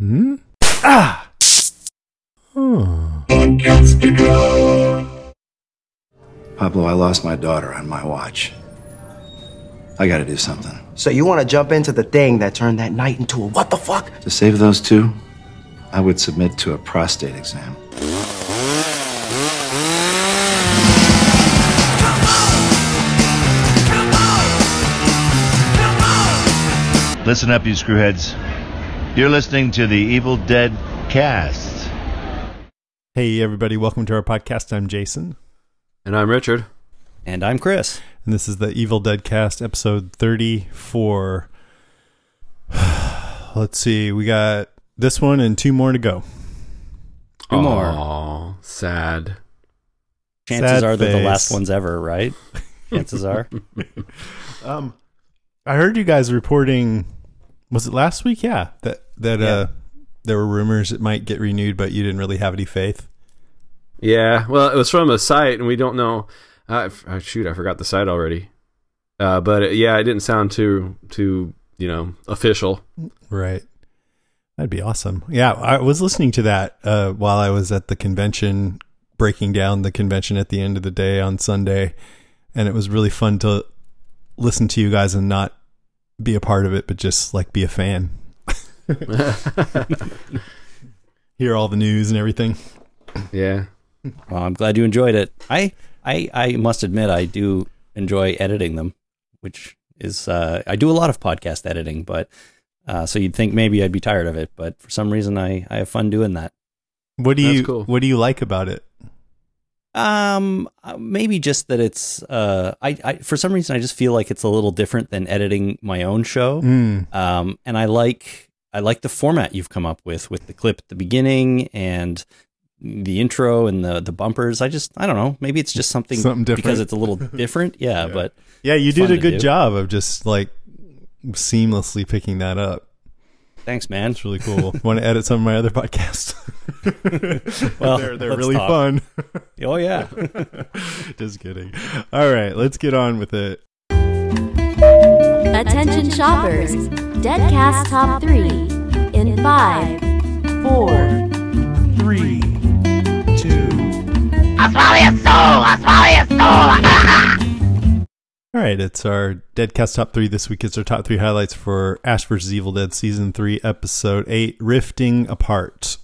Hmm? Ah! Huh. Pablo, I lost my daughter on my watch. I gotta do something. So you wanna jump into the thing that turned that night into a what the fuck? To save those two, I would submit to a prostate exam. Listen up, you screwheads. You're listening to the Evil Dead Cast. Hey, everybody. Welcome to our podcast. I'm Jason. And I'm Richard. And I'm Chris. And this is the Evil Dead Cast, episode 34. Let's see. We got this one and two more to go. Two more. Aw, sad. Chances are they're the last ones ever, right? Chances are. I heard you guys reporting... Was it last week? Yeah. That there were rumors it might get renewed, but you didn't really have any faith. Yeah. Well, it was from a site, and we don't know. I forgot the site already. But it didn't sound too official. Right. That'd be awesome. Yeah. I was listening to that while I was at the convention, breaking down the convention at the end of the day on Sunday. And it was really fun to listen to you guys and not be a part of it, but just like be a fan. Hear all the news and everything. Yeah. Well, I'm glad you enjoyed it. I must admit I do enjoy editing them, which is I do a lot of podcast editing, but so you'd think maybe I'd be tired of it, but for some reason I have fun doing that. What do you like about it? Maybe just that it's, I for some reason I just feel like it's a little different than editing my own show. Mm. And I like the format you've come up with the clip at the beginning and the intro and the bumpers. I don't know, maybe it's just something different because it's a little different. Yeah, yeah. But yeah, you did a good job of just like seamlessly picking that up. Thanks, man. It's really cool. Want to edit some of my other podcasts? Well, they're really fun. Oh, yeah. Just kidding. All right, let's get on with it. Attention shoppers. Deadcast Top 3 in 5, 4, 3, 2. I swallow your soul. All right, it's our Deadcast Top 3. This week it's our top 3 highlights for Ash versus Evil Dead Season 3, Episode 8, Rifting Apart.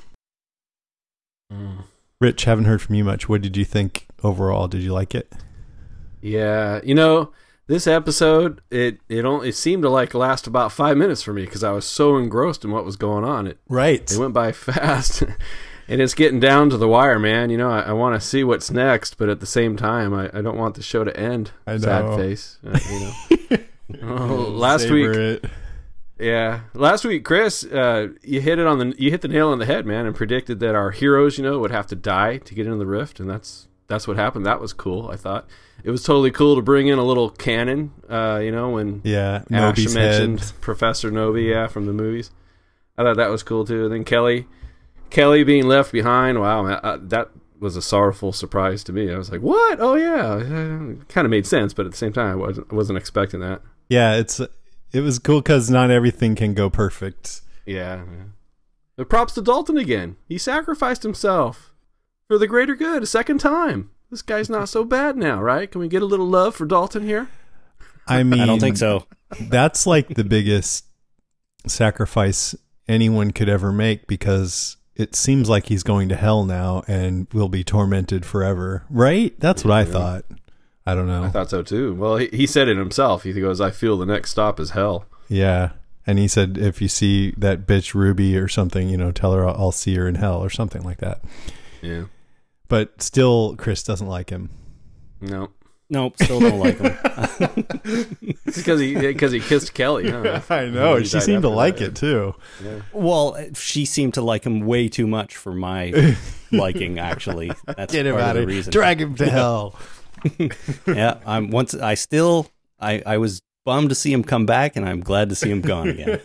Mm. Rich, haven't heard from you much. What did you think overall? Did you like it? Yeah, this episode, it seemed to last about 5 minutes for me because I was so engrossed in what was going on. It went by fast. And it's getting down to the wire, man. I want to see what's next, but at the same time, I don't want the show to end. I know. Sad face. Last week, Chris, you hit it you hit the nail on the head, man, and predicted that our heroes, would have to die to get into the rift, and that's what happened. That was cool. I thought it was totally cool to bring in a little canon. Ash mentioned head. Professor Knowby, from the movies. I thought that was cool too. And then Kelly being left behind, wow, man, that was a sorrowful surprise to me. I was like, what? Oh, yeah. It kind of made sense, but at the same time, I wasn't expecting that. Yeah, it was cool because not everything can go perfect. Yeah. But props to Dalton again. He sacrificed himself for the greater good a second time. This guy's not so bad now, right? Can we get a little love for Dalton here? I mean... I don't think so. That's like the biggest sacrifice anyone could ever make because... It seems like he's going to hell now and will be tormented forever, right? That's what I thought. I don't know. I thought so too. Well, he said it himself. He goes, I feel the next stop is hell. Yeah. And he said, if you see that bitch Ruby or something, tell her I'll see her in hell or something like that. Yeah. But still, Chris doesn't like him. Nope, still don't like him. It's because he kissed Kelly. Huh? I know. She seemed to like it, too. Yeah. Well, she seemed to like him way too much for my liking, actually. That's Get him out of here. Drag him to hell. Yeah, I was bummed to see him come back, and I'm glad to see him gone again.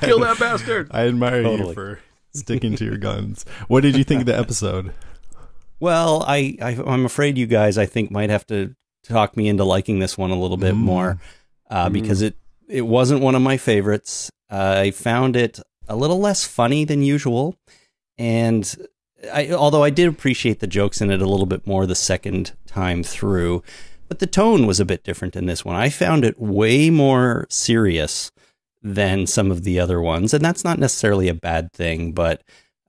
Kill that bastard. I admire you for sticking to your guns. What did you think of the episode? Well, I'm afraid you guys, I think, might have to talk me into liking this one a little bit more because it wasn't one of my favorites. I found it a little less funny than usual. And although I did appreciate the jokes in it a little bit more the second time through, but the tone was a bit different in this one. I found it way more serious than some of the other ones, and that's not necessarily a bad thing, but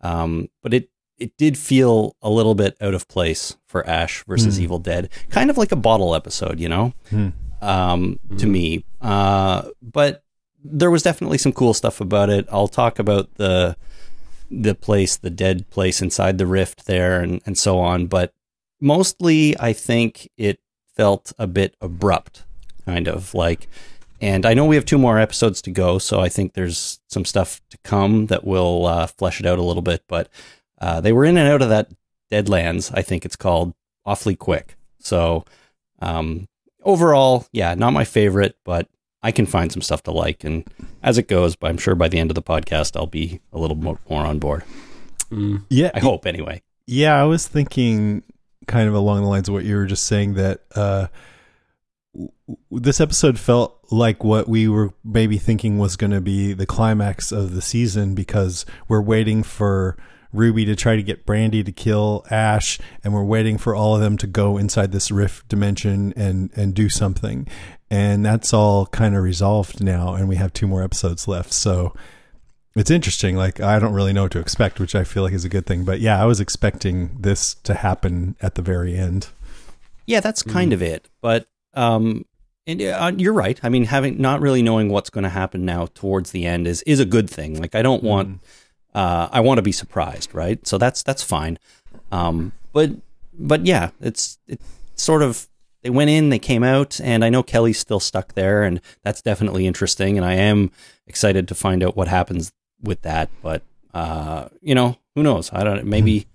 it did feel a little bit out of place for Ash versus Evil Dead, kind of like a bottle episode, you know, to me. But there was definitely some cool stuff about it. I'll talk about the place, the dead place inside the rift there and so on. But mostly I think it felt a bit abrupt, kind of like, and I know we have 2 more episodes to go, so I think there's some stuff to come that will flesh it out a little bit, but they were in and out of that Deadlands, I think it's called, awfully quick. So overall, yeah, not my favorite, but I can find some stuff to like, and as it goes, I'm sure by the end of the podcast, I'll be a little more on board. Yeah, I hope anyway. Yeah, I was thinking kind of along the lines of what you were just saying, that this episode felt like what we were maybe thinking was going to be the climax of the season, because we're waiting for Ruby to try to get Brandy to kill Ash, and we're waiting for all of them to go inside this rift dimension and do something. And that's all kind of resolved now, and we have 2 more episodes left. So it's interesting. Like, I don't really know what to expect, which I feel like is a good thing. But yeah, I was expecting this to happen at the very end. Yeah, that's kind of it. But and you're right. I mean, not really knowing what's going to happen now towards the end is a good thing. Like, I don't want... I want to be surprised, right? So that's fine. But yeah, it's sort of, they went in, they came out, and I know Kelly's still stuck there, and that's definitely interesting, and I am excited to find out what happens with that. But you know, who knows? I don't. Maybe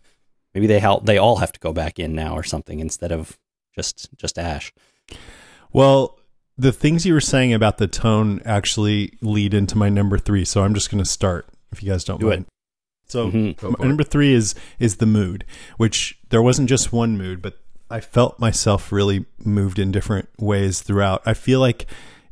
they all have to go back in now or something instead of just Ash. Well, the things you were saying about the tone actually lead into my number 3, so I'm just going to start. If you guys don't mind. So number 3 is the mood, which there wasn't just one mood, but I felt myself really moved in different ways throughout. I feel like,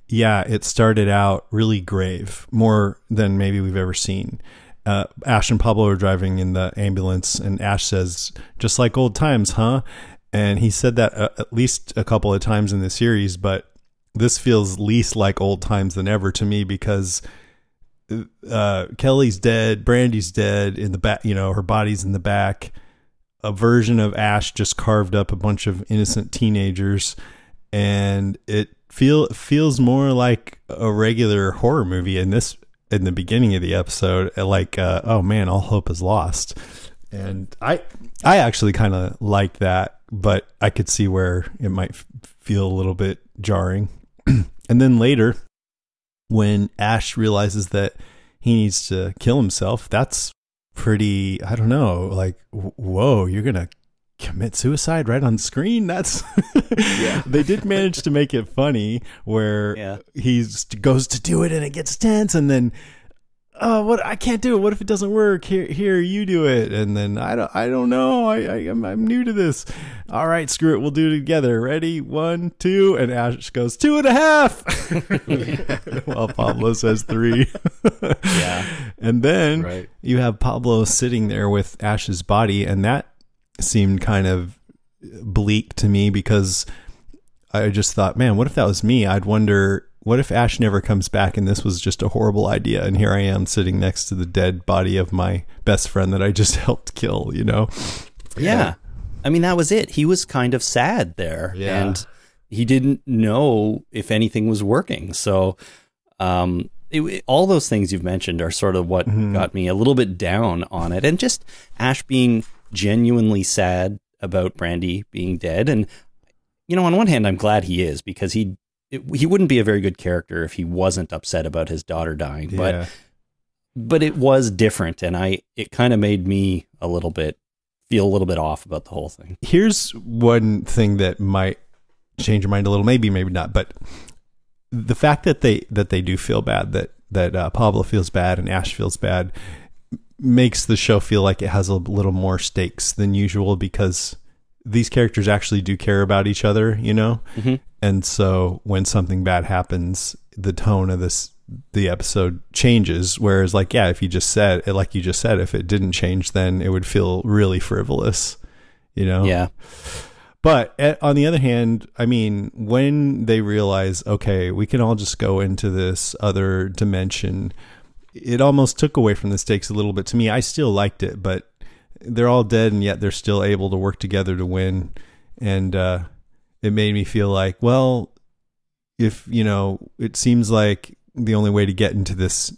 yeah, it started out really grave, more than maybe we've ever seen. Ash and Pablo are driving in the ambulance, and Ash says, "Just like old times, huh?" And he said that at least a couple of times in the series, but this feels least like old times than ever to me, because Kelly's dead, Brandy's dead in the back, you know, her body's in the back. A version of Ash just carved up a bunch of innocent teenagers, and it feels more like a regular horror movie in the beginning of the episode, like oh man, all hope is lost. And I actually kind of liked that, but I could see where it might feel a little bit jarring. And then later, when Ash realizes that he needs to kill himself, that's pretty, I don't know, like, whoa, you're going to commit suicide right on screen? That's, yeah. They did manage to make it funny where he goes to do it and it gets tense, and then, oh, what, I can't do it. What if it doesn't work? Here, you do it. And then, I don't know. I'm new to this. All right, screw it. We'll do it together. Ready? 1, 2. And Ash goes 2.5. While Pablo says 3. Yeah. And then you have Pablo sitting there with Ash's body. And that seemed kind of bleak to me, because I just thought, man, what if that was me? I'd wonder, what if Ash never comes back and this was just a horrible idea, and here I am sitting next to the dead body of my best friend that I just helped kill, you know? Yeah. I mean, that was it. He was kind of sad there, and he didn't know if anything was working. So all those things you've mentioned are sort of what got me a little bit down on it, and just Ash being genuinely sad about Brandy being dead. And, you know, on one hand, I'm glad he is, because he wouldn't be a very good character if he wasn't upset about his daughter dying, but it was different. And it kind of made me feel a little bit off about the whole thing. Here's one thing that might change your mind a little, maybe not, but the fact that they do feel bad, that Pablo feels bad and Ash feels bad, makes the show feel like it has a little more stakes than usual, because these characters actually do care about each other, you know? And so when something bad happens, the tone of this the episode changes. Whereas like, yeah, if you just said it, like you just said, if it didn't change, then it would feel really frivolous, you know? Yeah. But on the other hand, I mean, when they realize, okay, we can all just go into this other dimension, it almost took away from the stakes a little bit to me. I still liked it, but they're all dead and yet they're still able to work together to win. And it made me feel like, well, if, you know, it seems like the only way to get into this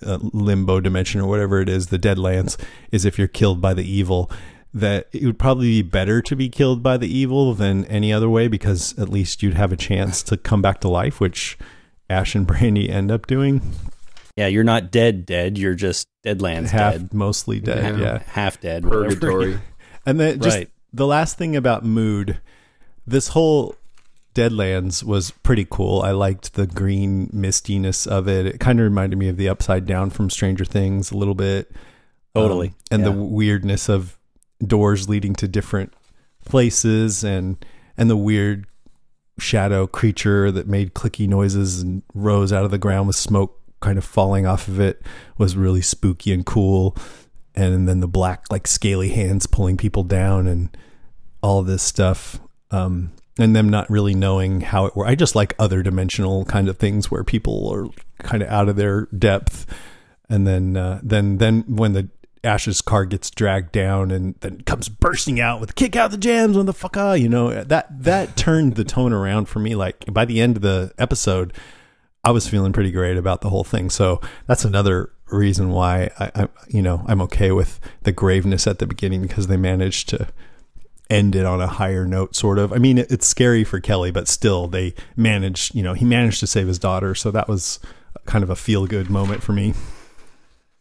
limbo dimension or whatever it is, the Deadlands, is if you're killed by the evil, that it would probably be better to be killed by the evil than any other way, because at least you'd have a chance to come back to life, which Ash and Brandy end up doing. Yeah, you're not dead. You're just Deadlands half dead. Mostly dead, yeah. Half dead. Purgatory. And then just the last thing about mood, this whole Deadlands was pretty cool. I liked the green mistiness of it. It kind of reminded me of the Upside Down from Stranger Things a little bit. Totally. And the weirdness of doors leading to different places, and the weird shadow creature that made clicky noises and rose out of the ground with smoke kind of falling off of it was really spooky and cool. And then the black, like, scaly hands pulling people down and all this stuff. And them not really knowing how it worked. I just like other dimensional kind of things where people are kind of out of their depth. And then when the Ash's car gets dragged down and then comes bursting out with kick out the jams on the fucker, you know, that turned the tone around for me. Like, by the end of the episode, I was feeling pretty great about the whole thing. So that's another reason why I you know, I'm okay with the graveness at the beginning, because they managed to end it on a higher note, sort of. I mean, it's scary for Kelly, but still they managed, you know, he managed to save his daughter. So that was kind of a feel good moment for me.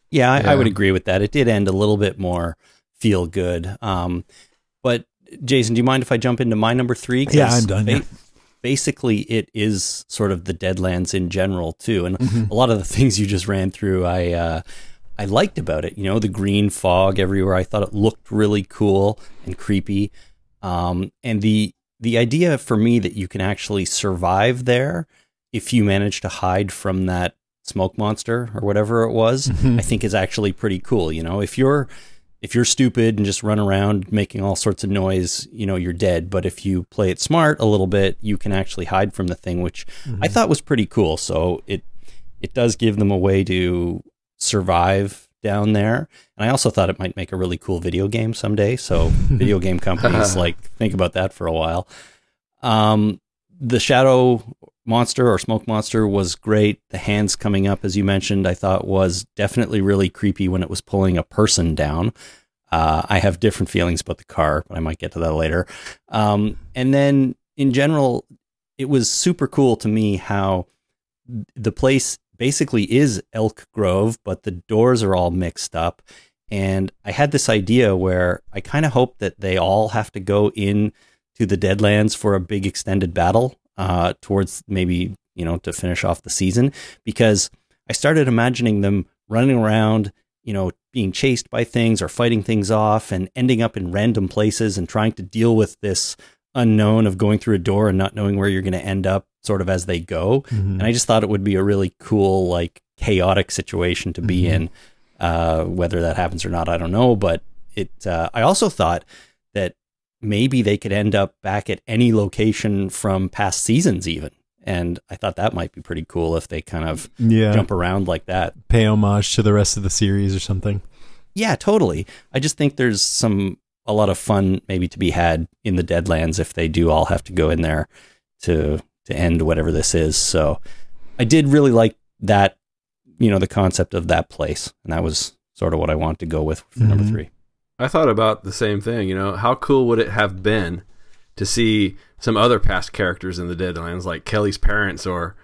Yeah, I would agree with that. It did end a little bit more feel good. But Jason, do you mind if I jump into my number three? Yeah, I'm done. Basically, it is sort of the Deadlands in general, too. And a lot of the things you just ran through, I liked about it. You know, the green fog everywhere. I thought it looked really cool and creepy. And the idea for me that you can actually survive there if you manage to hide from that smoke monster or whatever it was, I think is actually pretty cool. You know, if you're stupid and just run around making all sorts of noise, you know, you're dead. But if you play it smart a little bit, you can actually hide from the thing, which I thought was pretty cool. So it does give them a way to survive down there. And I also thought it might make a really cool video game someday. So video game companies like think about that for a while. The shadow monster or smoke monster was great. The hands coming up, as you mentioned, I thought was definitely really creepy when it was pulling a person down. I have different feelings about the car, but I might get to that later. And then in general, it was super cool to me how the place basically is Elk Grove, but the doors are all mixed up. And I had this idea where I kind of hoped that they all have to go in to the Deadlands for a big extended battle towards maybe, you know, to finish off the season, because I started imagining them running around, you know, being chased by things or fighting things off and ending up in random places and trying to deal with this unknown of going through a door and not knowing where you're going to end up sort of as they go. And I just thought it would be a really cool, like, chaotic situation to be in, whether that happens or not, I don't know. But I also thought that maybe they could end up back at any location from past seasons even. And I thought that might be pretty cool if they kind of jump around like that. Pay homage to the rest of the series or something. Yeah, totally. I just think there's a lot of fun maybe to be had in the Deadlands if they do all have to go in there to end whatever this is. So I did really like that, you know, the concept of that place. And that was sort of what I wanted to go with for number three. I thought about the same thing, you know, how cool would it have been to see some other past characters in the Deadlands, like Kelly's parents or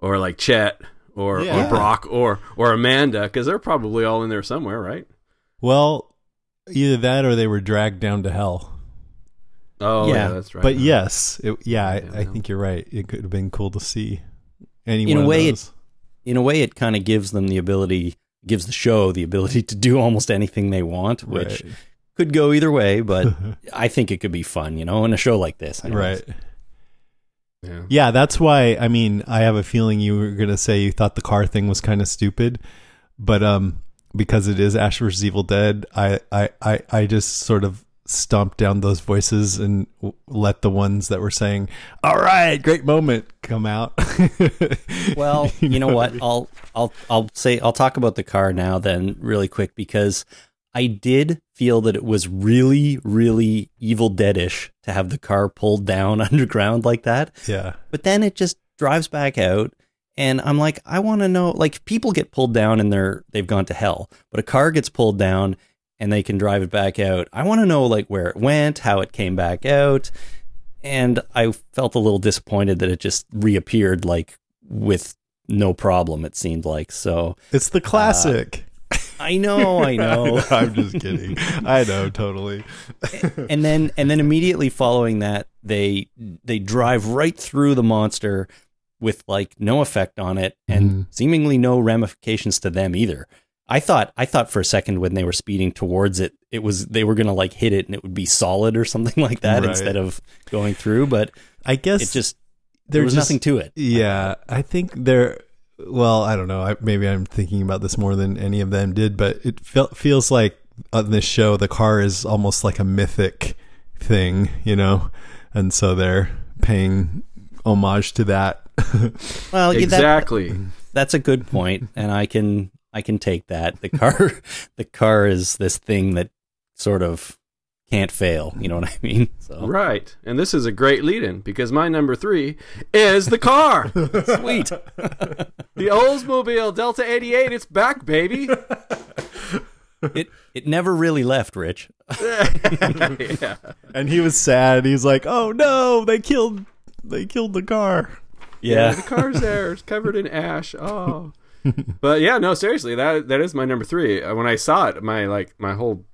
like Chet or Brock or Amanda, because they're probably all in there somewhere, right? Well, either that or they were dragged down to hell. Oh, yeah, that's right. But I think you're right. It could have been cool to see anyone in a way. In a way, it kind of gives them the ability... gives the show the ability to do almost anything they want, which could go either way, but I think it could be fun, you know, in a show like this. Right. Yeah. Yeah, that's why, I mean, I have a feeling you were going to say you thought the car thing was kind of stupid, but because it is Ash versus Evil Dead, I just sort of stomped down those voices and let the ones that were saying, all right, great moment, come out. Well, you know what? I'll talk about the car now then really quick, because I did feel that it was really, really Evil Dead-ish to have the car pulled down underground like that. Yeah. But then it just drives back out, and I'm like, I want to know, like, people get pulled down and they've gone to hell, but a car gets pulled down and they can drive it back out. I want to know, like, where it went, how it came back out, and I felt a little disappointed that it just reappeared, like, with no problem, it seemed like, so. It's the classic. I know. I'm just kidding. I know, totally. and then immediately following that, they drive right through the monster with, like, no effect on it and seemingly no ramifications to them either. I thought for a second when they were speeding towards it, they were going to, like, hit it and it would be solid or something like that, right, instead of going through, but I guess it just, there was nothing to it. Yeah. I think well, I don't know. Maybe I'm thinking about this more than any of them did, but it feels like on this show, the car is almost like a mythic thing, you know? And so they're paying homage to that. Well, exactly. That's a good point, and I can take that. The car is this thing that sort of can't fail. You know what I mean? So. Right. And this is a great lead-in, because my number 3 is the car. Sweet. The Oldsmobile Delta 88. It's back, baby. It never really left, Rich. Yeah. And he was sad. He's like, oh no, they killed the car. Yeah. The car's there. It's covered in ash. Oh. But yeah, no, seriously, that is my number 3. When I saw it, my whole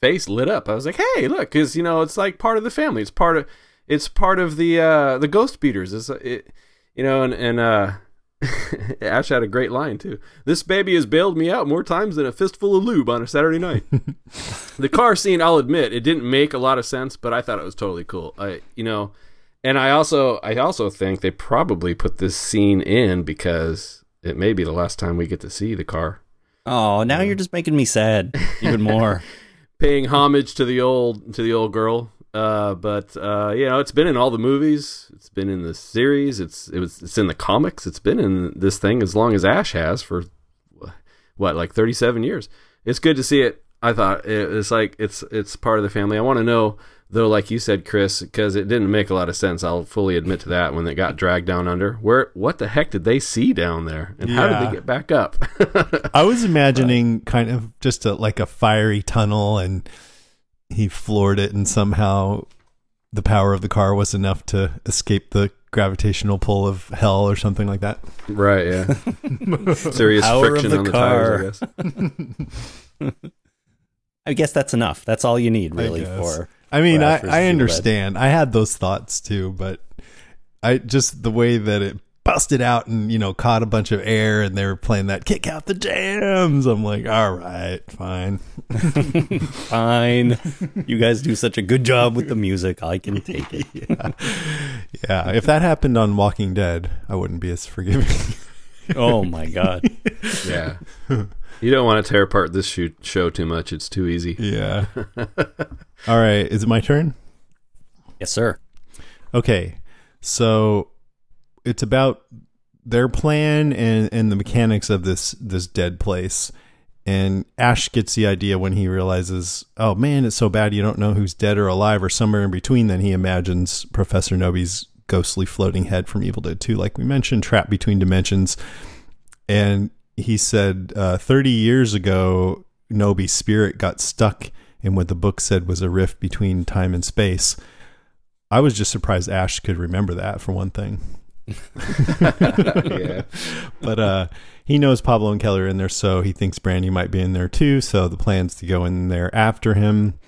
face lit up. I was like, "Hey, look!" Because it's like part of the family. It's part of the Ghost Beaters. And Ash had a great line too. This baby has bailed me out more times than a fistful of lube on a Saturday night. The car scene, I'll admit, it didn't make a lot of sense, but I thought it was totally cool. I also think they probably put this scene in because it may be the last time we get to see the car. Oh, now you're just making me sad even more. Paying homage to the old girl, but it's been in all the movies. It's been in the series. It's in the comics. It's been in this thing as long as Ash has, for what, like 37 years. It's good to see it. I thought it's like it's part of the family. I want to know though, like you said, Chris, because it didn't make a lot of sense. I'll fully admit to that. When it got dragged down under, what the heck did they see down there, and how did they get back up? I was imagining kind of just like a fiery tunnel, and he floored it, and somehow the power of the car was enough to escape the gravitational pull of hell or something like that. Right? Yeah. Serious power friction on the tires, I guess. I guess that's enough. That's all you need, really. I understand. Red. I had those thoughts too, but the way that it busted out and, caught a bunch of air, and they were playing that kick out the jams. I'm like, all right, fine. Fine. You guys do such a good job with the music. I can take it. Yeah. If that happened on Walking Dead, I wouldn't be as forgiving. Oh my God. Yeah. You don't want to tear apart this show too much. It's too easy. Yeah. All right. Is it my turn? Yes, sir. Okay. So it's about their plan and the mechanics of this dead place. And Ash gets the idea when he realizes, oh man, it's so bad you don't know who's dead or alive or somewhere in between. Then he imagines Professor Knowby's ghostly floating head from Evil Dead 2, like we mentioned, trapped between dimensions. And he said 30 years ago, Knowby's spirit got stuck in what the book said was a rift between time and space. I was just surprised Ash could remember that, for one thing. Yeah. But he knows Pablo and Kelly are in there, so he thinks Brandy might be in there too. So the plan's to go in there after him.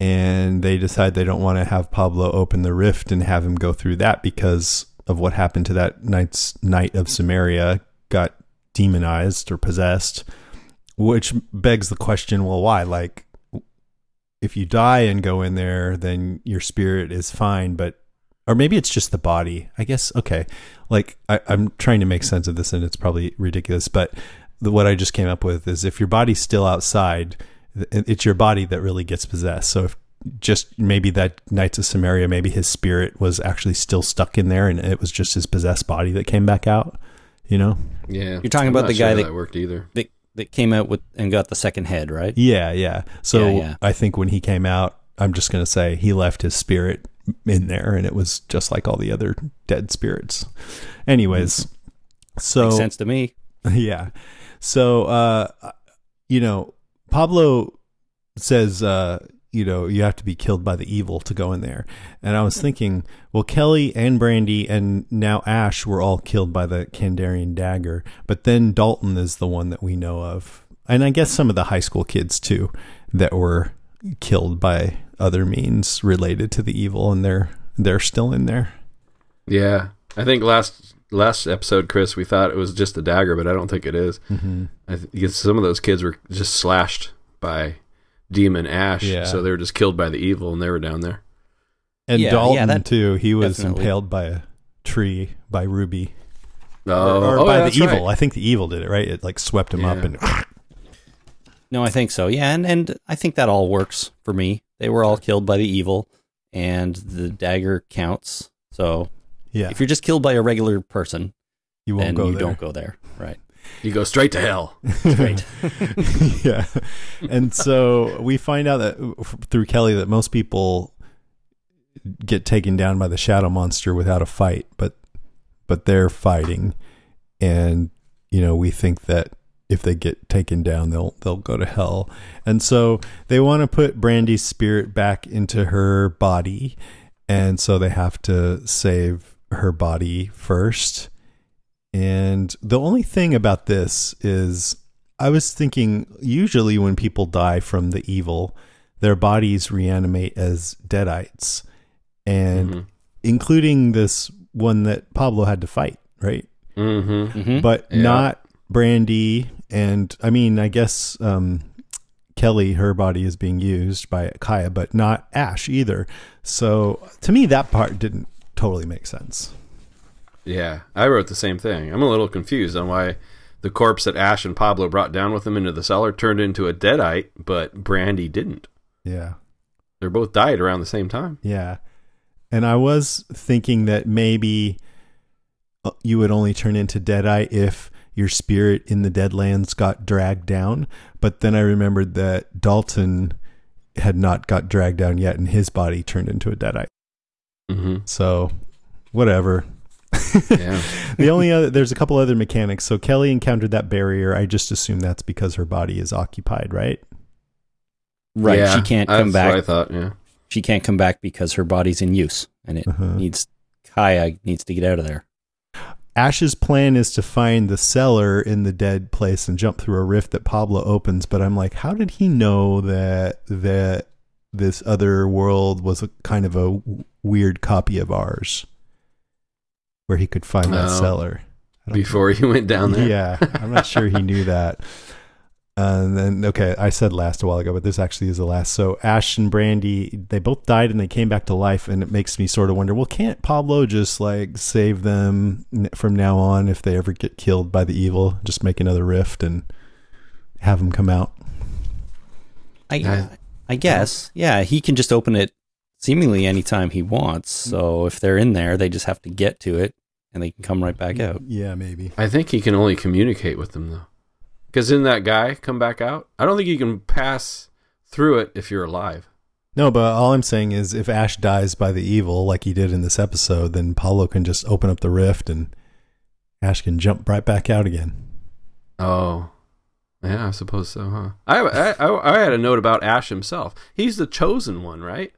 And they decide they don't want to have Pablo open the rift and have him go through that because of what happened to that night's Night of Samaria got demonized or possessed, which begs the question, well, why? Like, if you die and go in there, then your spirit is fine, but Or maybe it's just the body, I guess. Okay. Like I'm trying to make sense of this and it's probably ridiculous, but what I just came up with is if your body's still outside, it's your body that really gets possessed. So if just maybe that Knights of Samaria, maybe his spirit was actually still stuck in there and it was just his possessed body that came back out, you know? Yeah. You're talking about the guy that worked either. That came out with and got the second head, right? Yeah. Yeah. So I think when he came out, I'm just going to say he left his spirit in there and it was just like all the other dead spirits. Anyways. So makes sense to me. Yeah. So, you know, Pablo says, you know, you have to be killed by the evil to go in there. And I was thinking, well, Kelly and Brandy and now Ash were all killed by the Kandarian dagger. But then Dalton is the one that we know of. And I guess some of the high school kids, too, that were killed by other means related to the evil. And they're still in there. Yeah. I think last episode, Chris, we thought it was just a dagger, but I don't think it is. Mm-hmm. I think some of those kids were just slashed by Demon Ash, yeah. So they were just killed by the evil, and they were down there. And yeah, Dalton too. He was impaled by a tree by Ruby, or by the evil. Right. I think the evil did it, right? It like swept him up and. No, I think so. Yeah, and I think that all works for me. They were all killed by the evil, and the dagger counts. So yeah, if you're just killed by a regular person, you won't go there. Don't go there, right? You go straight to hell. Straight. Yeah. And so we find out that through Kelly that most people get taken down by the shadow monster without a fight, but they're fighting. And, you know, we think that if they get taken down, they'll go to hell. And so they want to put Brandy's spirit back into her body. And so they have to save her body first. And the only thing about this is I was thinking usually when people die from the evil, their bodies reanimate as deadites and including this one that Pablo had to fight. Right. Mm-hmm. Mm-hmm. But not Brandy. And I mean, I guess, Kelly, her body is being used by Kaya, but not Ash either. So to me, that part didn't totally make sense. Yeah, I wrote the same thing. I'm a little confused on why the corpse that Ash and Pablo brought down with them into the cellar turned into a deadite, but Brandy didn't. Yeah. They're both died around the same time. Yeah. And I was thinking that maybe you would only turn into deadite if your spirit in the Deadlands got dragged down. But then I remembered that Dalton had not got dragged down yet, and his body turned into a deadite. Mm-hmm. So, whatever. Yeah. There's a couple other mechanics. So Kelly encountered that barrier. I just assume that's because her body is occupied, right? Right. Yeah, she can't come back. That's what I thought, yeah. She can't come back because her body's in use and it Kaya needs to get out of there. Ash's plan is to find the cellar in the dead place and jump through a rift that Pablo opens. But I'm like, how did he know that this other world was a kind of a weird copy of ours? Where he could find that cellar before he went down there. Yeah, I'm not sure he knew that. And then, okay, I said last a while ago, but this actually is the last. So Ash and Brandy, they both died and they came back to life, and it makes me sort of wonder, well, can't Pablo just like save them from now on if they ever get killed by the evil? Just make another rift and have them come out. I guess, yeah, he can just open it seemingly anytime he wants. So if they're in there, they just have to get to it. And they can come right back out. Yeah, maybe. I think he can only communicate with them, though. Because didn't that guy come back out? I don't think you can pass through it if you're alive. No, but all I'm saying is if Ash dies by the evil, like he did in this episode, then Pablo can just open up the rift and Ash can jump right back out again. Oh. Yeah, I suppose so, huh? I had a note about Ash himself. He's the chosen one, right?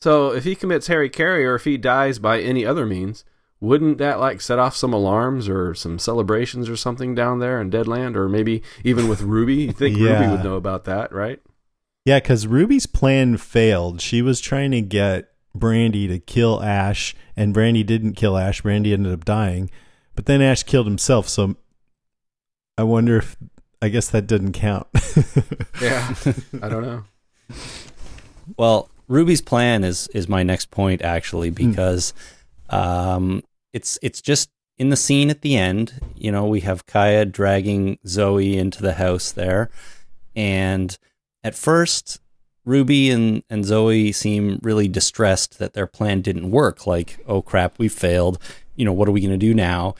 So if he commits Harry-Carry or if he dies by any other means, wouldn't that like set off some alarms or some celebrations or something down there in Deadland, or maybe even with Ruby? You think Ruby would know about that, right? Yeah, because Ruby's plan failed. She was trying to get Brandy to kill Ash, and Brandy didn't kill Ash. Brandy ended up dying, but then Ash killed himself. So I wonder if, I guess that didn't count. Yeah, I don't know. Well, Ruby's plan is my next point, actually, because it's just in the scene at the end. You know, we have Kaya dragging Zoe into the house there, and at first Ruby and Zoe seem really distressed that their plan didn't work. Like, oh crap, we failed. You know, what are we going to do now?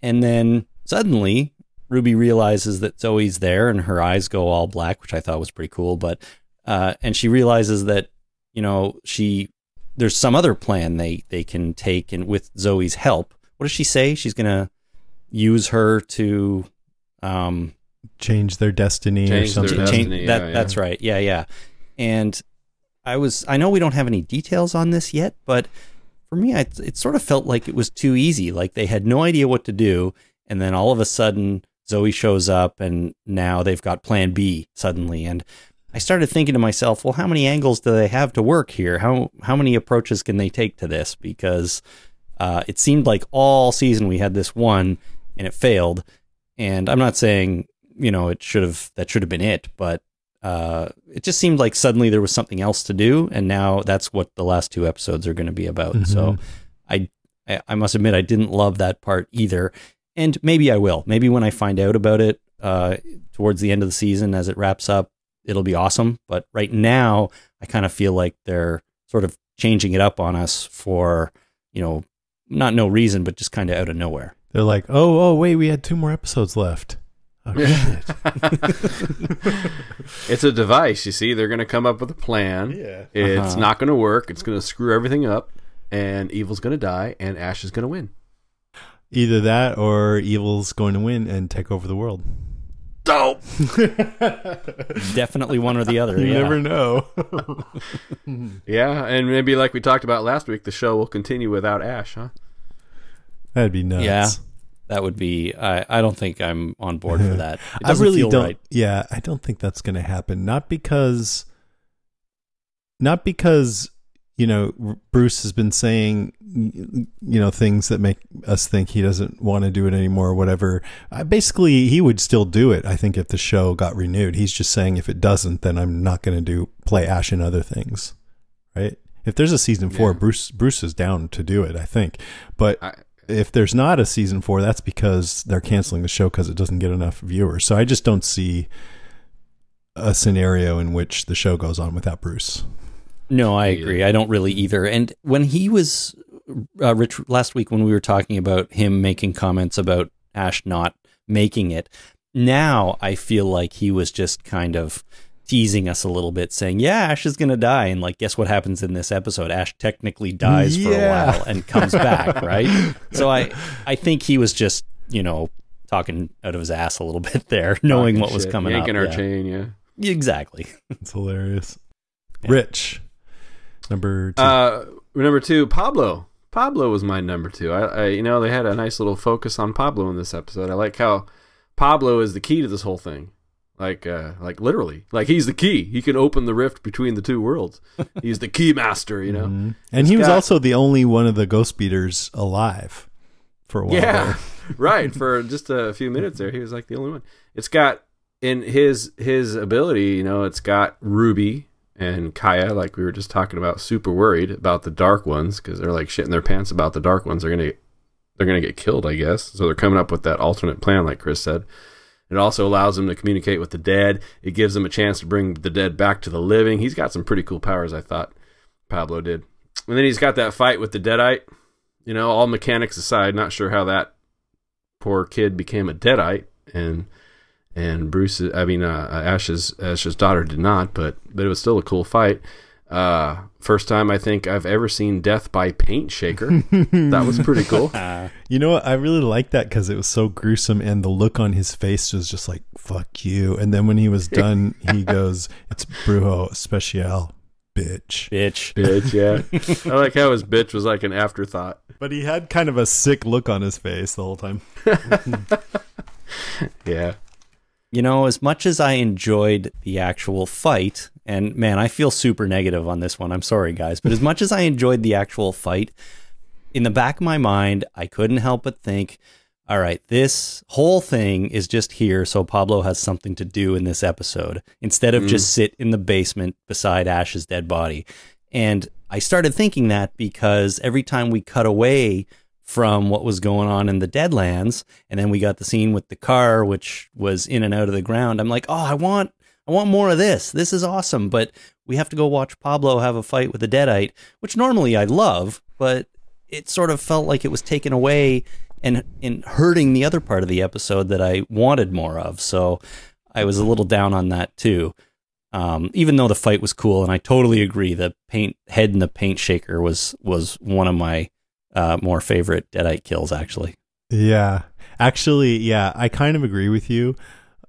And then suddenly Ruby realizes that Zoe's there, and her eyes go all black, which I thought was pretty cool. But and she realizes that, you know, there's some other plan they can take, and with Zoe's help. What does she say? She's going to use her to change their destiny or something. That's right. Yeah, yeah. And I know we don't have any details on this yet, but for me, it sort of felt like it was too easy. Like they had no idea what to do, and then all of a sudden Zoe shows up, and now they've got plan B suddenly. And I started thinking to myself, well, how many angles do they have to work here? How many approaches can they take to this? Because it seemed like all season we had this one and it failed. And I'm not saying, you know, that should have been it, but it just seemed like suddenly there was something else to do, and now that's what the last two episodes are going to be about. Mm-hmm. So I must admit, I didn't love that part either. And maybe I will. Maybe when I find out about it towards the end of the season as it wraps up, it'll be awesome. But right now, I kind of feel like they're sort of changing it up on us for, you know, no reason, but just kind of out of nowhere. They're like, oh, wait, we had two more episodes left. Oh, shit. It's a device, you see. They're going to come up with a plan. Yeah. It's not going to work. It's going to screw everything up, and Evil's going to die, and Ash is going to win. Either that, or Evil's going to win and take over the world. Dope. Definitely one or the other. You never know. Yeah, and maybe like we talked about last week, the show will continue without Ash, huh? That'd be nuts. Yeah. That would be, I don't think I'm on board for that. I really don't. Right. Yeah, I don't think that's going to happen. Not because, you know, Bruce has been saying, you know, things that make us think he doesn't want to do it anymore or whatever. Basically, he would still do it, I think, if the show got renewed. He's just saying, if it doesn't, then I'm not going to play Ash and other things, right? If there's a season 4, Bruce is down to do it, I think. But if there's not a season 4, that's because they're canceling the show because it doesn't get enough viewers. So I just don't see a scenario in which the show goes on without Bruce. No, I agree. I don't really either. And when he was Rich last week, when we were talking about him making comments about Ash not making it, now I feel like he was just kind of teasing us a little bit, saying, yeah, Ash is going to die. And like, guess what happens in this episode? Ash technically dies for a while and comes back, right? So I think he was just, you know, talking out of his ass a little bit there, knowing what was coming up. Yanking our chain, yeah. Exactly. It's hilarious. Yeah. Rich. Number 2. Number 2, Pablo. Pablo was my number 2. I you know, they had a nice little focus on Pablo in this episode. I like how Pablo is the key to this whole thing. Like literally, like he's the key. He can open the rift between the two worlds. He's the key master, you know. Mm-hmm. And he was also the only one of the Ghost Beaters alive for a while. Yeah, right. For just a few minutes there, he was like the only one. It's got in his ability, you know. It's got Ruby and Kaya, like we were just talking about, super worried about the Dark Ones because they're like shitting their pants about the Dark Ones. They're gonna get killed, I guess. So they're coming up with that alternate plan, like Chris said. It also allows him to communicate with the dead. It gives him a chance to bring the dead back to the living. He's got some pretty cool powers, I thought Pablo did. And then he's got that fight with the Deadite. You know, all mechanics aside, not sure how that poor kid became a Deadite. And Ash's daughter did not, but it was still a cool fight. First time I think I've ever seen death by paint shaker. That was pretty cool. You know what? I really liked that because it was so gruesome, and the look on his face was just like, fuck you. And then when he was done, he goes, it's Brujo Especial, bitch. Bitch, yeah. I like how his bitch was like an afterthought. But he had kind of a sick look on his face the whole time. Yeah. You know, as much as I enjoyed the actual fight, and man, I feel super negative on this one. I'm sorry, guys. But as much as I enjoyed the actual fight, in the back of my mind, I couldn't help but think, all right, this whole thing is just here so Pablo has something to do in this episode instead of just sit in the basement beside Ash's dead body. And I started thinking that because every time we cut away from what was going on in the Deadlands, and then we got the scene with the car, which was in and out of the ground, I'm like, oh, I want more of this. This is awesome. But we have to go watch Pablo have a fight with a Deadite, which normally I love, but it sort of felt like it was taken away and hurting the other part of the episode that I wanted more of. So I was a little down on that too. Even though the fight was cool, and I totally agree, the paint head and the paint shaker was one of my more favorite Deadite kills, actually. Yeah. Actually, yeah, I kind of agree with you.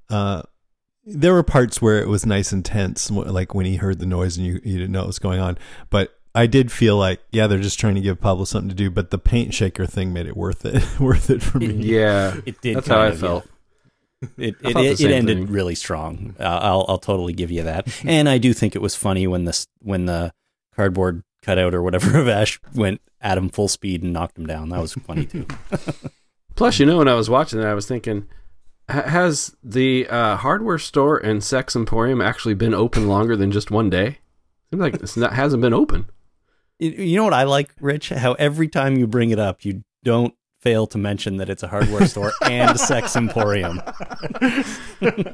There were parts where it was nice and tense, like when he heard the noise and you didn't know what was going on. But I did feel like, yeah, they're just trying to give Pablo something to do, but the paint shaker thing made it worth it for me. Yeah, it did. That's how I felt. It ended really strong. I'll totally give you that. And I do think it was funny when the cardboard cutout or whatever of Ash went at him full speed and knocked him down. That was funny too. Plus, when I was watching that, I was thinking, has the hardware store and sex emporium actually been open longer than just one day? Seems like it hasn't been open. You know what I like, Rich? How every time you bring it up, you don't fail to mention that it's a hardware store and a sex emporium.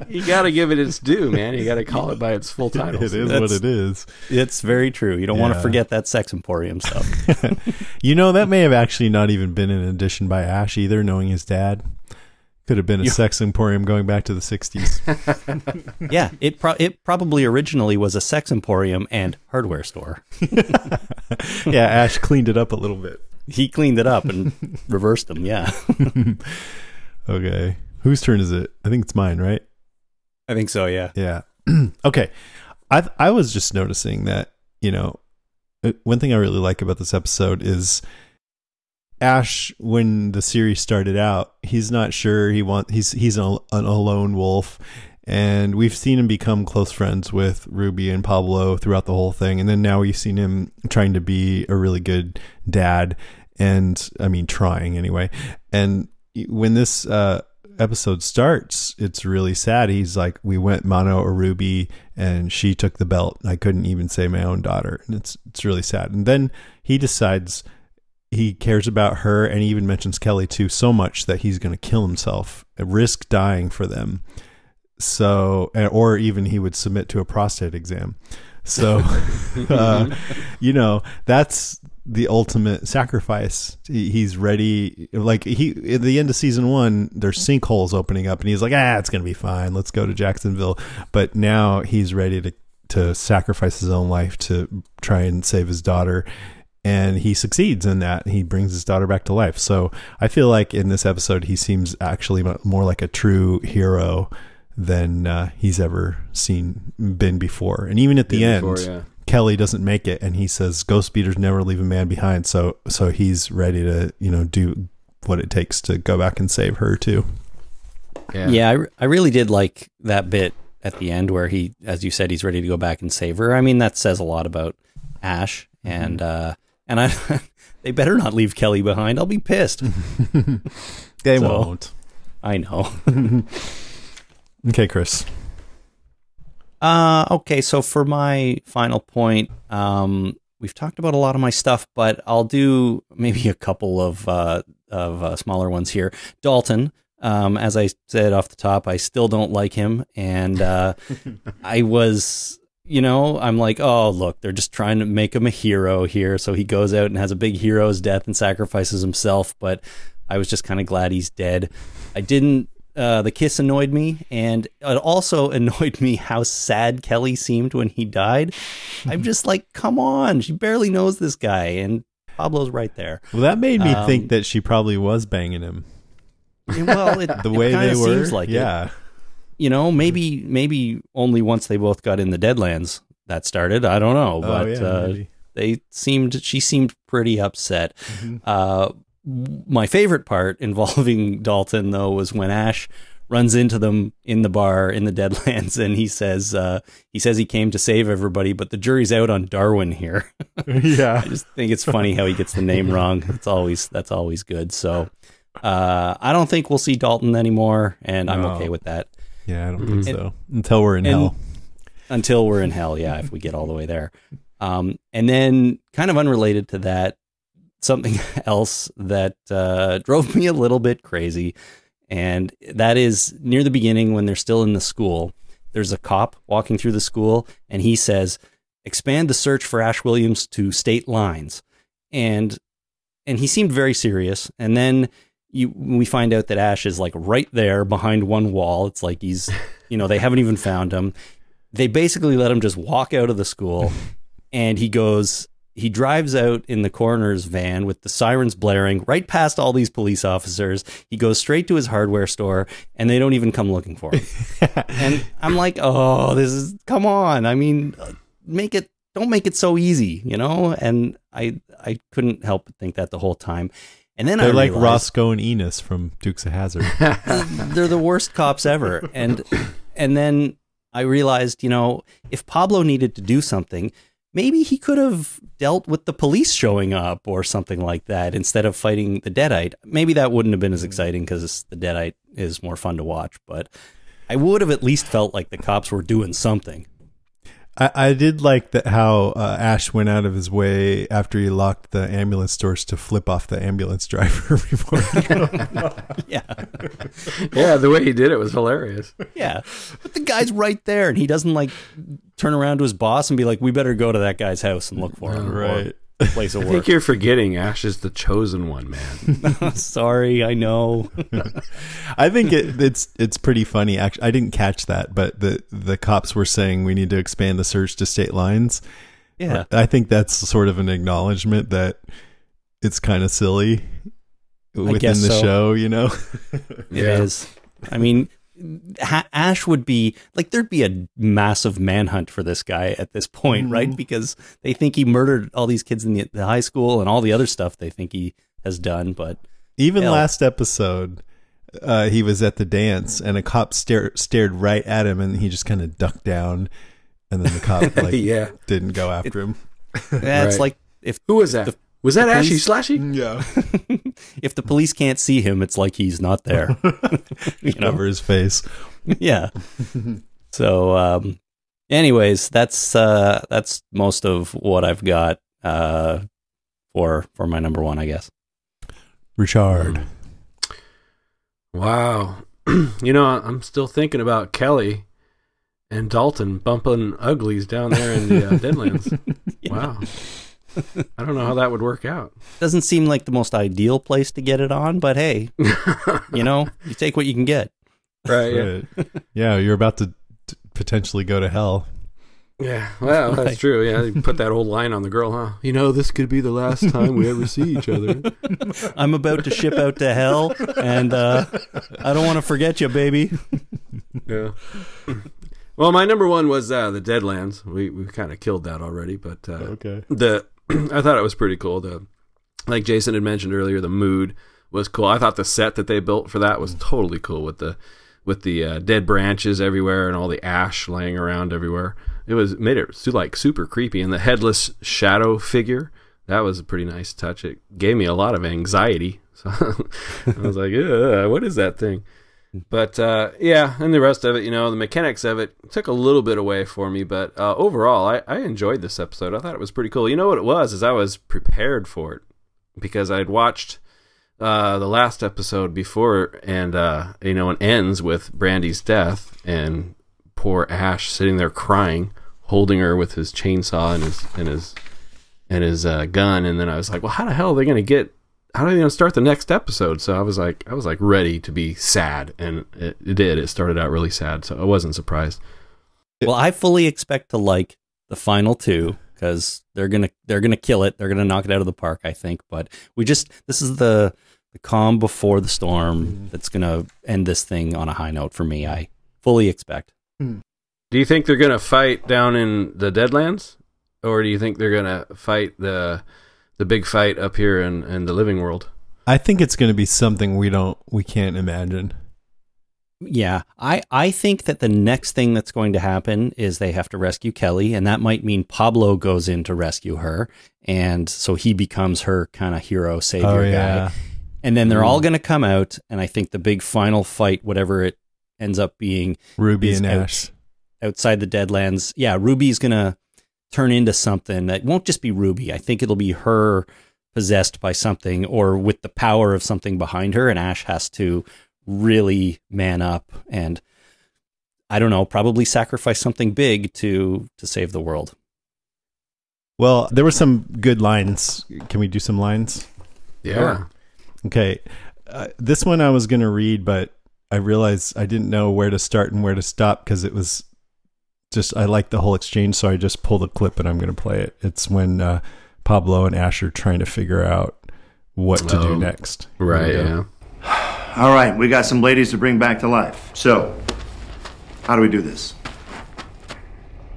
You got to give it its due, man. You got to call it by its full title. It is what it is. It's very true. You don't want to forget that sex emporium stuff. That may have actually not even been an addition by Ash either, knowing his dad. Could have been a sex emporium going back to the 60s. Yeah, it probably originally was a sex emporium and hardware store. Yeah, Ash cleaned it up a little bit. He cleaned it up and reversed them, yeah. Okay. Whose turn is it? I think it's mine, right? I think so, yeah. Yeah. Okay. I was just noticing that, one thing I really like about this episode is Ash, when the series started out, he's not sure he's a lone wolf, and we've seen him become close friends with Ruby and Pablo throughout the whole thing, and then now we've seen him trying to be a really good dad, and I mean trying anyway. And when this episode starts, it's really sad. He's like, we went mono or Ruby and she took the belt. I couldn't even say my own daughter, and it's really sad. And then he decides he cares about her, and he even mentions Kelly too, so much that he's going to kill himself, risk dying for them. So, or even he would submit to a prostate exam. So, that's the ultimate sacrifice. He's ready. Like at the end of season 1, there's sinkholes opening up and he's like, it's going to be fine. Let's go to Jacksonville. But now he's ready to sacrifice his own life to try and save his daughter. And he succeeds in that. He brings his daughter back to life. So I feel like in this episode, he seems actually more like a true hero than he's ever been before. And even at the end, Kelly doesn't make it. And he says, Ghost Beaters never leave a man behind. So he's ready to, do what it takes to go back and save her too. Yeah. I really did like that bit at the end where he, as you said, he's ready to go back and save her. I mean, that says a lot about Ash. And, and they better not leave Kelly behind. I'll be pissed. They won't. I know. Okay, Chris. Okay, so for my final point, we've talked about a lot of my stuff, but I'll do maybe a couple of smaller ones here. Dalton, as I said off the top, I still don't like him, and I was... I'm like, oh, look, they're just trying to make him a hero here. So he goes out and has a big hero's death and sacrifices himself. But I was just kind of glad he's dead. The kiss annoyed me. And it also annoyed me how sad Kelly seemed when he died. I'm just like, come on. She barely knows this guy. And Pablo's right there. Well, that made me think that she probably was banging him. Well, the way they were. Seems like yeah. It. Maybe only once they both got in the Deadlands that started. I don't know, but she seemed pretty upset. Mm-hmm. My favorite part involving Dalton, though, was when Ash runs into them in the bar in the Deadlands, and he says he came to save everybody, but the jury's out on Darwin here. Yeah, I just think it's funny how he gets the name wrong. That's always good. So I don't think we'll see Dalton anymore, and I'm okay with that. Yeah, I don't think so. Until we're in hell. Until we're in hell, yeah, if we get all the way there. And then kind of unrelated to that, something else that drove me a little bit crazy. And that is near the beginning when they're still in the school, there's a cop walking through the school and he says, expand the search for Ash Williams to state lines. And he seemed very serious. And then we find out that Ash is like right there behind one wall. It's like he's, you know, they haven't even found him. They basically let him just walk out of the school and he drives out in the coroner's van with the sirens blaring right past all these police officers. He goes straight to his hardware store and they don't even come looking for him. And I'm like, oh, this is, come on. I mean, don't make it so easy, you know? And I couldn't help but think that the whole time. And then they're like Roscoe and Enos from Dukes of Hazzard. They're the worst cops ever. And then I realized, you know, if Pablo needed to do something, maybe he could have dealt with the police showing up or something like that instead of fighting the Deadite. Maybe that wouldn't have been as exciting because the Deadite is more fun to watch, but I would have at least felt like the cops were doing something. I did like that how Ash went out of his way after he locked the ambulance doors to flip off the ambulance driver before he Yeah, the way he did it was hilarious. Yeah, but the guy's right there and he doesn't like turn around to his boss and be like, we better go to that guy's house and look for him. Right. Place of work. I think you're forgetting Ash is the chosen one, man. Sorry, I know. I think it's pretty funny. Actually, I didn't catch that, but the cops were saying we need to expand the search to state lines. Yeah. I think that's sort of an acknowledgement that it's kind of silly within the show, you know? It is. I mean, Ash would be like, there'd be a massive manhunt for this guy at this point, right? Because they think he murdered all these kids in the high school and all the other stuff they think he has done. But even last episode, he was at the dance and a cop stared right at him and he just kind of ducked down. And then the cop didn't go after him. Yeah, it's like, who was that? Was that Ashy Slashy? Yeah. If the police can't see him, it's like he's not there. You know? Cover his face. Yeah. So, anyways, that's most of what I've got for my number one, I guess. Richard. Wow. You know, I'm still thinking about Kelly and Dalton bumping uglies down there in the Deadlands. Yeah. Wow. I don't know how that would work out. Doesn't seem like the most ideal place to get it on, but hey, you know, you take what you can get. Right. Yeah. Yeah, you're about to potentially go to hell. Yeah, well, that's true. Yeah, you put that old line on the girl, huh? You know, this could be the last time we ever see each other. I'm about to ship out to hell, and I don't want to forget you, baby. Yeah. Well, my number one was the Deadlands. We kind of killed that already, but I thought it was pretty cool. Like Jason had mentioned earlier, the mood was cool. I thought the set that they built for that was totally cool with the dead branches everywhere and all the ash laying around everywhere. It made it like super creepy, and the headless shadow figure, that was a pretty nice touch. It gave me a lot of anxiety. So I was like, what is that thing? But and the rest of it, you know, the mechanics of it took a little bit away for me, but overall I enjoyed this episode. I thought it was pretty cool. You know what it was, is I was prepared for it because I'd watched the last episode before, and you know, it ends with Brandy's death and poor Ash sitting there crying, holding her with his chainsaw and his gun, and then I was like, well, how are they going to start the next episode? So I was like ready to be sad, and it did. It started out really sad, so I wasn't surprised. Well, I fully expect to like the final two because they're gonna kill it. They're gonna knock it out of the park, I think. But this is the calm before the storm that's gonna end this thing on a high note for me. I fully expect. Do you think they're gonna fight down in the Deadlands, or do you think they're gonna fight the big fight up here in the living world? I think it's going to be something we can't imagine. Yeah. I think that the next thing that's going to happen is they have to rescue Kelly, and that might mean Pablo goes in to rescue her. And so he becomes her kind of hero, savior guy. And then they're all going to come out. And I think the big final fight, whatever it ends up being, Ruby and Ash outside the Deadlands. Yeah. Ruby's going to turn into something that won't just be Ruby. I think it'll be her possessed by something or with the power of something behind her. And Ash has to really man up and, I don't know, probably sacrifice something big to save the world. Well, there were some good lines. Can we do some lines? Yeah. Sure. Okay. This one I was going to read, but I realized I didn't know where to start and where to stop because it was just, I like the whole exchange. So I just pulled a clip and I'm going to play it. It's when Pablo and Ash are trying to figure out what to do next. Right. Yeah. All right. We got some ladies to bring back to life. So how do we do this?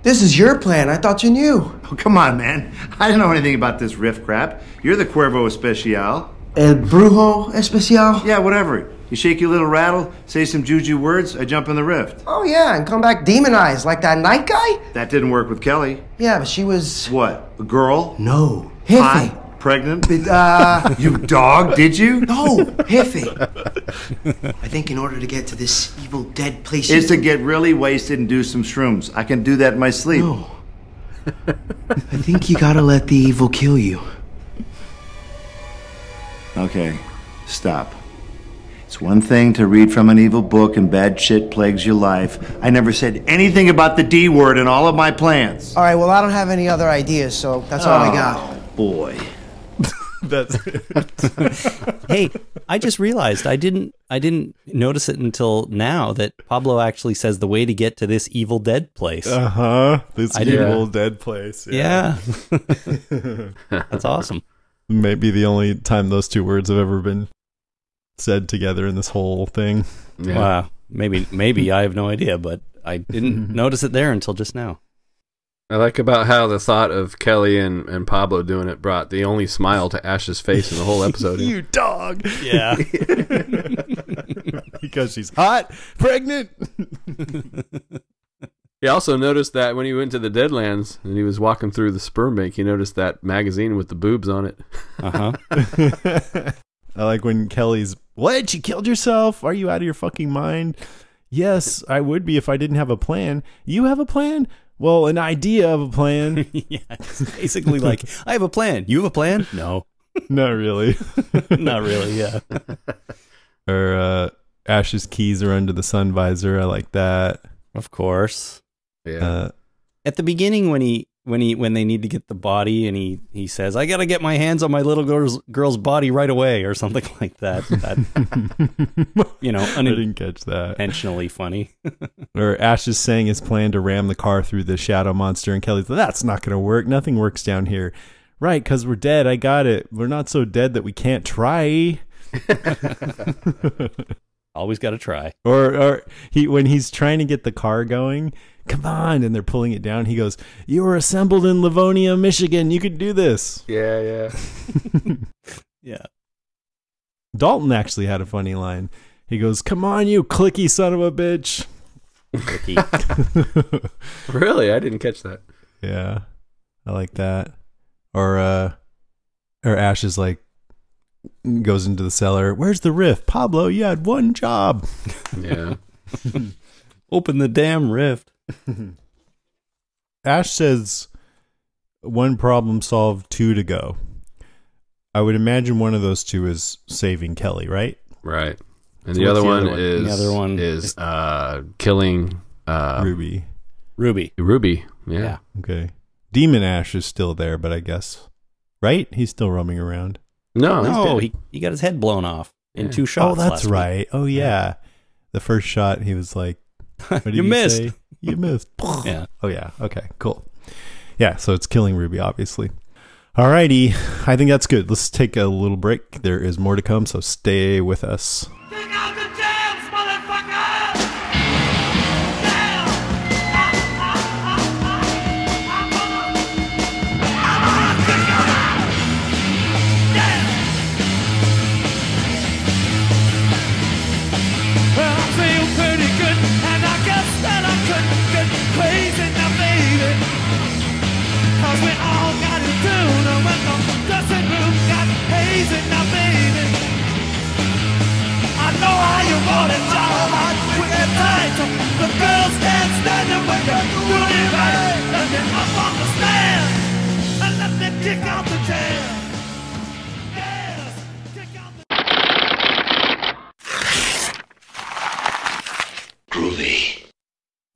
This is your plan. I thought you knew. Oh, come on, man. I don't know anything about this riff crap. You're the Cuervo Especial. El Brujo Especial? Yeah, whatever. You shake your little rattle, say some juju words, I jump in the rift. Oh, yeah, and come back demonized like that night guy? That didn't work with Kelly. Yeah, but she was... What? A girl? No. Jefe. Hot? Pregnant? But, You dog, did you? No, Jefe. I think in order to get to this evil dead place... Is to get really wasted and do some shrooms. I can do that in my sleep. No. I think you gotta let the evil kill you. Okay, stop. It's one thing to read from an evil book and bad shit plagues your life. I never said anything about the D word in all of my plans. All right, well, I don't have any other ideas, so that's all I got. Oh, boy. That's it. Hey, I just realized I didn't notice it until now that Pablo actually says the way to get to this evil dead place. Uh-huh. This evil dead place. Yeah. That's awesome. Maybe the only time those two words have ever been said together in this whole thing. Yeah. Wow. Maybe I have no idea, but I didn't notice it there until just now. I like about how the thought of Kelly and Pablo doing it brought the only smile to Ash's face in the whole episode. You dog! Yeah. Because she's hot, pregnant. He also noticed that when he went to the Deadlands and he was walking through the sperm bank, he noticed that magazine with the boobs on it. Uh-huh. I like when Kelly's, what? She killed herself? Are you out of your fucking mind? Yes, I would be if I didn't have a plan. You have a plan? Well, an idea of a plan. Yeah, it's basically like, I have a plan. You have a plan? No. Not really. Not really, yeah. Or Ash's keys are under the sun visor. I like that. Of course. Yeah. At the beginning, when they need to get the body, and he says, "I gotta get my hands on my little girl's body right away," or something like that. You know, I didn't catch that. Intentionally funny. Or Ash is saying his plan to ram the car through the shadow monster, and Kelly's like, "That's not gonna work. Nothing works down here, right? Because we're dead. I got it. We're not so dead that we can't try." Always got to try. Or he when he's trying to get the car going, come on, and they're pulling it down. He goes, "You were assembled in Livonia, Michigan. You could do this." Yeah, yeah, yeah. Dalton actually had a funny line. He goes, "Come on, you clicky son of a bitch." Clicky. Really, I didn't catch that. Yeah, I like that. Or Ash is like, goes into the cellar. Where's the rift? Pablo, you had one job. Yeah. Open the damn rift. Ash says, "One problem solved, two to go." I would imagine one of those two is saving Kelly, right? Right. And the other one is killing Ruby. Ruby. Yeah. Okay. Demon Ash is still there, but I guess, right? He's still roaming around. No, he got his head blown off in 2 shots. Oh, that's right. Week. Oh, yeah. The first shot, he was like, what did you missed. You missed. Yeah. Oh, yeah. Okay, cool. Yeah, so it's killing Ruby, obviously. All righty. I think that's good. Let's take a little break. There is more to come, so stay with us.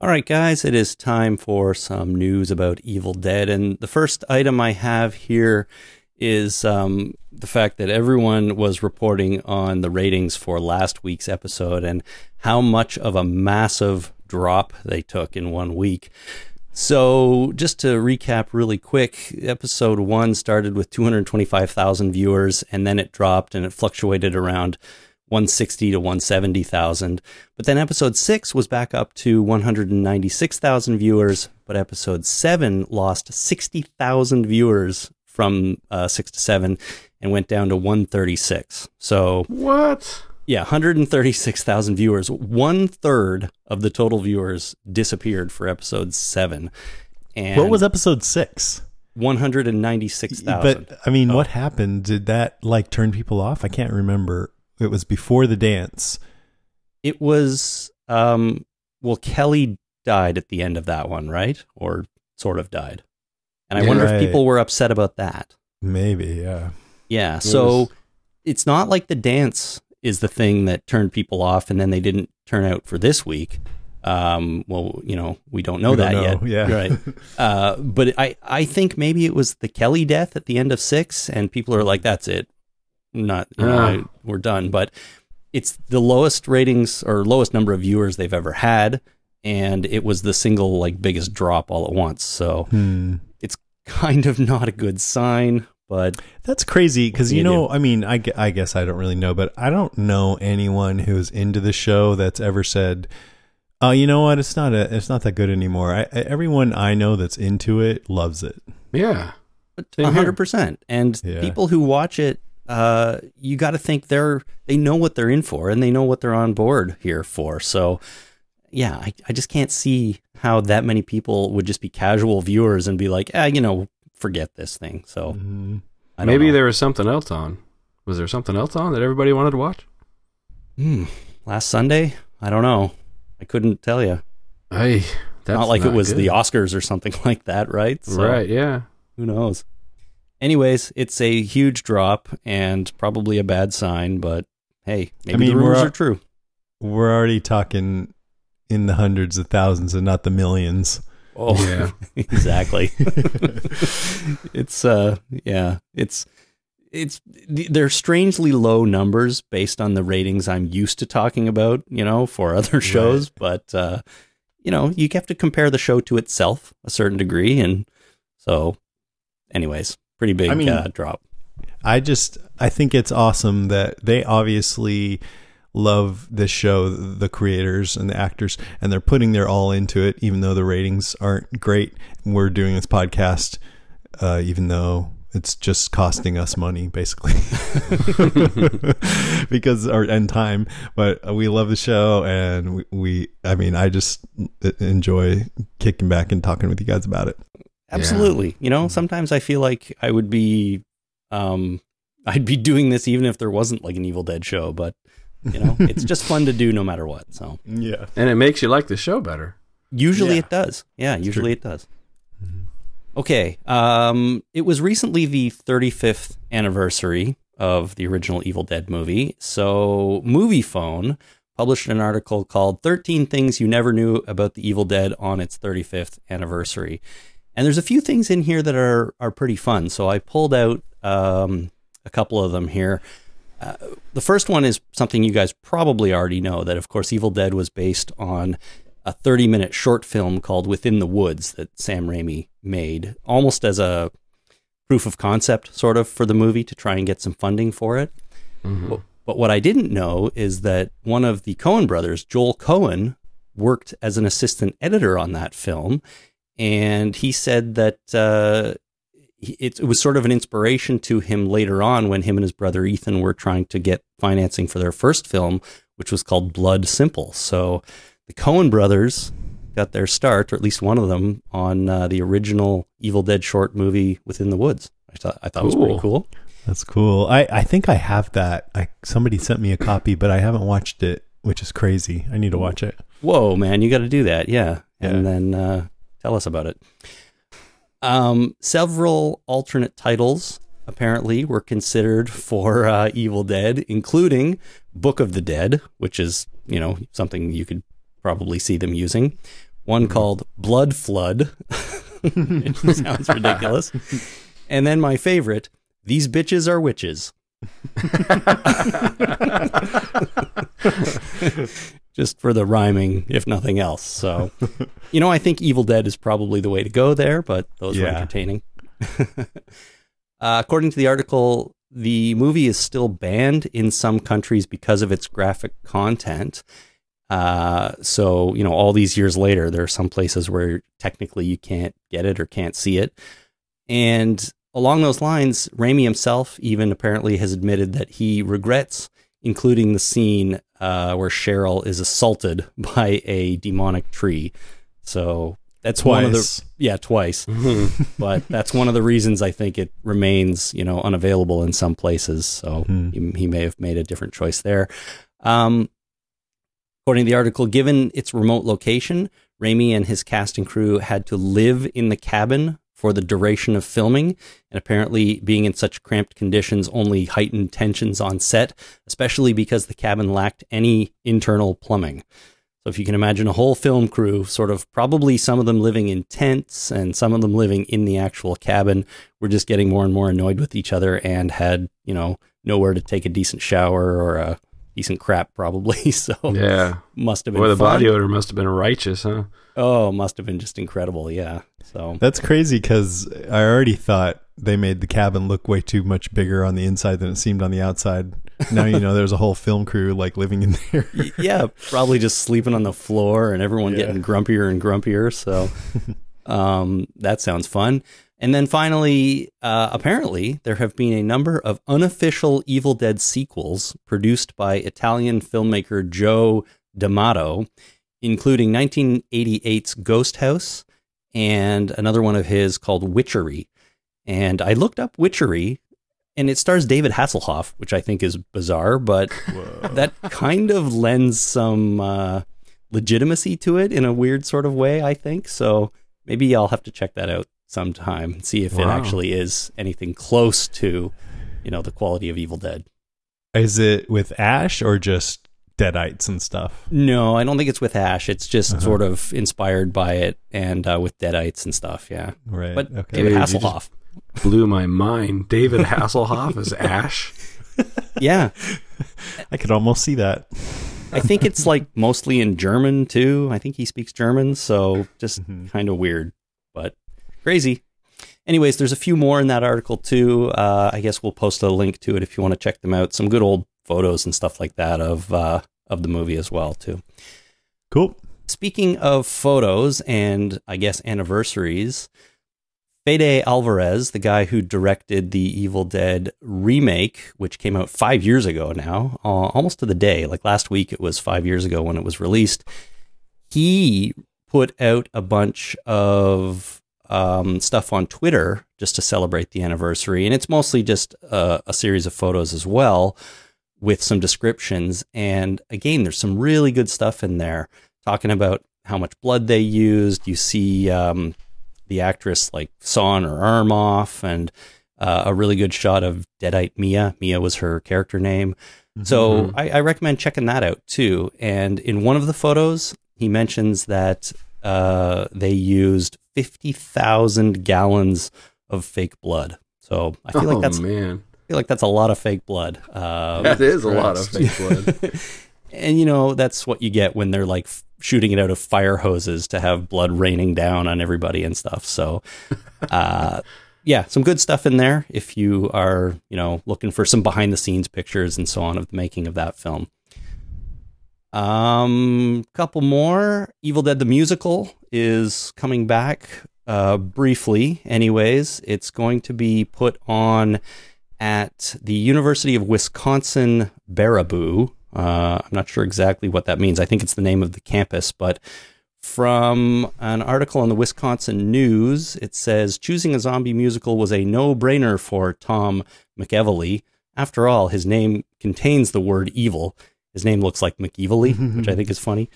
All right, guys, it is time for some news about Evil Dead. And the first item I have here is the fact that everyone was reporting on the ratings for last week's episode and how much of a massive drop they took in 1 week. So just to recap really quick, episode one started with 225,000 viewers, and then it dropped and it fluctuated around 160 to 170,000. But then episode 6 was back up to 196,000 viewers, but episode 7 lost 60,000 viewers from 6 to 7 and went down to 136. So what? Yeah, 136,000 viewers. 1/3 of the total viewers disappeared for episode 7. And what was episode 6? 196,000. But I mean, what happened? Did that like turn people off? I can't remember. It was before the dance. It was, well, Kelly died at the end of that one, right? Or sort of died. And I wonder if people were upset about that. Maybe, yeah. Yeah, so it's not like the dance is the thing that turned people off and then they didn't turn out for this week. Well, you know, we don't know that yet. Yeah. Right. But I think maybe it was the Kelly death at the end of 6 and people are like, that's it. We're done, but it's the lowest ratings or lowest number of viewers they've ever had, and it was the single like biggest drop all at once. So it's kind of not a good sign, but that's crazy because you know, I mean, I guess I don't really know, but I don't know anyone who's into the show that's ever said, "Oh, you know what? It's not that good anymore." Everyone I know that's into it loves it. Yeah, 100%. And people who watch it. You got to think they know what they're in for and they know what they're on board here for. So yeah, I just can't see how that many people would just be casual viewers and be like, you know, forget this thing. So maybe there was something else on. Was there something else on that everybody wanted to watch? Last Sunday? I don't know. I couldn't tell you. Not like it was good. The Oscars or something like that, right? So, right. Yeah. Who knows? Anyways, it's a huge drop and probably a bad sign, but hey, maybe the rumors are true. We're already talking in the hundreds of thousands and not the millions. Oh, yeah. Exactly. It's, yeah, it's, they're strangely low numbers based on the ratings I'm used to talking about, you know, for other shows, but, you know, you have to compare the show to itself a certain degree. And so, anyways. Pretty big drop. I think it's awesome that they obviously love this show, the creators and the actors, and they're putting their all into it, even though the ratings aren't great. We're doing this podcast, even though it's just costing us money, basically, and time. But we love the show, and I just enjoy kicking back and talking with you guys about it. Absolutely. Yeah. You know, sometimes I feel like I would be, I'd be doing this even if there wasn't like an Evil Dead show, but you know, it's just fun to do no matter what. So yeah. And it makes you like the show better. Usually it does. Yeah. It's usually it does. Okay. It was recently the 35th anniversary of the original Evil Dead movie. So Movie Phone published an article called 13 Things You Never Knew About the Evil Dead on its 35th anniversary. And there's a few things in here that are pretty fun. So I pulled out a couple of them here. The first one is something you guys probably already know, that, of course, Evil Dead was based on a 30-minute short film called Within the Woods that Sam Raimi made, almost as a proof of concept, sort of, for the movie to try and get some funding for it. Mm-hmm. But what I didn't know is that one of the Coen brothers, Joel Coen, worked as an assistant editor on that film. And he said that it was sort of an inspiration to him later on when him and his brother Ethan were trying to get financing for their first film, which was called Blood Simple. So the Coen brothers got their start, or at least one of them, on the original Evil Dead short movie Within the Woods. I thought it was pretty cool. That's cool. I think I have that. Somebody sent me a copy, but I haven't watched it, which is crazy. I need to watch it. Whoa, man, you got to do that. Yeah. And then... tell us about it. Several alternate titles apparently were considered for Evil Dead, including Book of the Dead, which is, you know, something you could probably see them using. one called Blood Flood. It sounds ridiculous. And then my favorite, These Bitches Are Witches. Just for the rhyming, if nothing else. So, you know, I think Evil Dead is probably the way to go there, but those were entertaining. According to the article, the movie is still banned in some countries because of its graphic content. So, you know, all these years later, there are some places where technically you can't get it or can't see it. And along those lines, Raimi himself even apparently has admitted that he regrets including the scene where Cheryl is assaulted by a demonic tree. So that's one of the, twice, but that's one of the reasons I think it remains, you know, unavailable in some places. So he may have made a different choice there. According to the article, given its remote location, Raimi and his cast and crew had to live in the cabin for the duration of filming, and apparently being in such cramped conditions only heightened tensions on set, especially because the cabin lacked any internal plumbing. So if you can imagine a whole film crew, sort of probably some of them living in tents and some of them living in the actual cabin, were just getting more and more annoyed with each other and had, you know, nowhere to take a decent shower or a decent crap, probably. So must have been the fun. Body odor must have been righteous, huh? Oh, must have been just incredible. Yeah. So that's crazy, because I already thought they made the cabin look way too much bigger on the inside than it seemed on the outside. Now, you know, there's a whole film crew like living in there. Yeah, probably just sleeping on the floor and everyone getting grumpier and grumpier. So that sounds fun. And then finally, apparently, there have been a number of unofficial Evil Dead sequels produced by Italian filmmaker Joe D'Amato, including 1988's Ghost House and another one of his called Witchery. And I looked up Witchery, and it stars David Hasselhoff, which I think is bizarre, but that kind of lends some legitimacy to it in a weird sort of way, I think. So maybe I'll have to check that out sometime and see if it actually is anything close to, you know, the quality of Evil Dead. Is it with Ash or just Deadites and stuff? No, I don't think it's with Ash. It's just sort of inspired by it and with Deadites and stuff. Yeah. Right. But David Hasselhoff blew my mind. David Hasselhoff is Ash. Yeah. I could almost see that. I think it's like mostly in German too. I think he speaks German. So just kind of weird, but crazy. Anyways, there's a few more in that article too. I guess we'll post a link to it if you want to check them out. Some good old photos and stuff like that of the movie as well too. Cool. Speaking of photos and I guess anniversaries, Fede Alvarez, the guy who directed the Evil Dead remake, which came out 5 years ago now, almost to the day, like last week it was 5 years ago when it was released. He put out a bunch of stuff on Twitter just to celebrate the anniversary. And it's mostly just a series of photos as well with some descriptions. And again, there's some really good stuff in there talking about how much blood they used. You see the actress like sawing her arm off, and a really good shot of Deadite Mia. Mia was her character name. So I recommend checking that out too. And in one of the photos, he mentions that they used 50,000 gallons of fake blood. So I feel like that's a lot of fake blood. That is a lot of fake blood. And you know, that's what you get when they're like shooting it out of fire hoses to have blood raining down on everybody and stuff. So yeah, some good stuff in there if you are, you know, looking for some behind the scenes pictures and so on of the making of that film. Couple more. Evil Dead the Musical is coming back briefly anyways. It's going to be put on at the University of Wisconsin-Baraboo. I'm not sure exactly what that means. I think it's the name of the campus, but from an article on the Wisconsin News, it says choosing a zombie musical was a no-brainer for Tom McEvely. After all, his name contains the word evil. His name looks like McEvely, which I think is funny.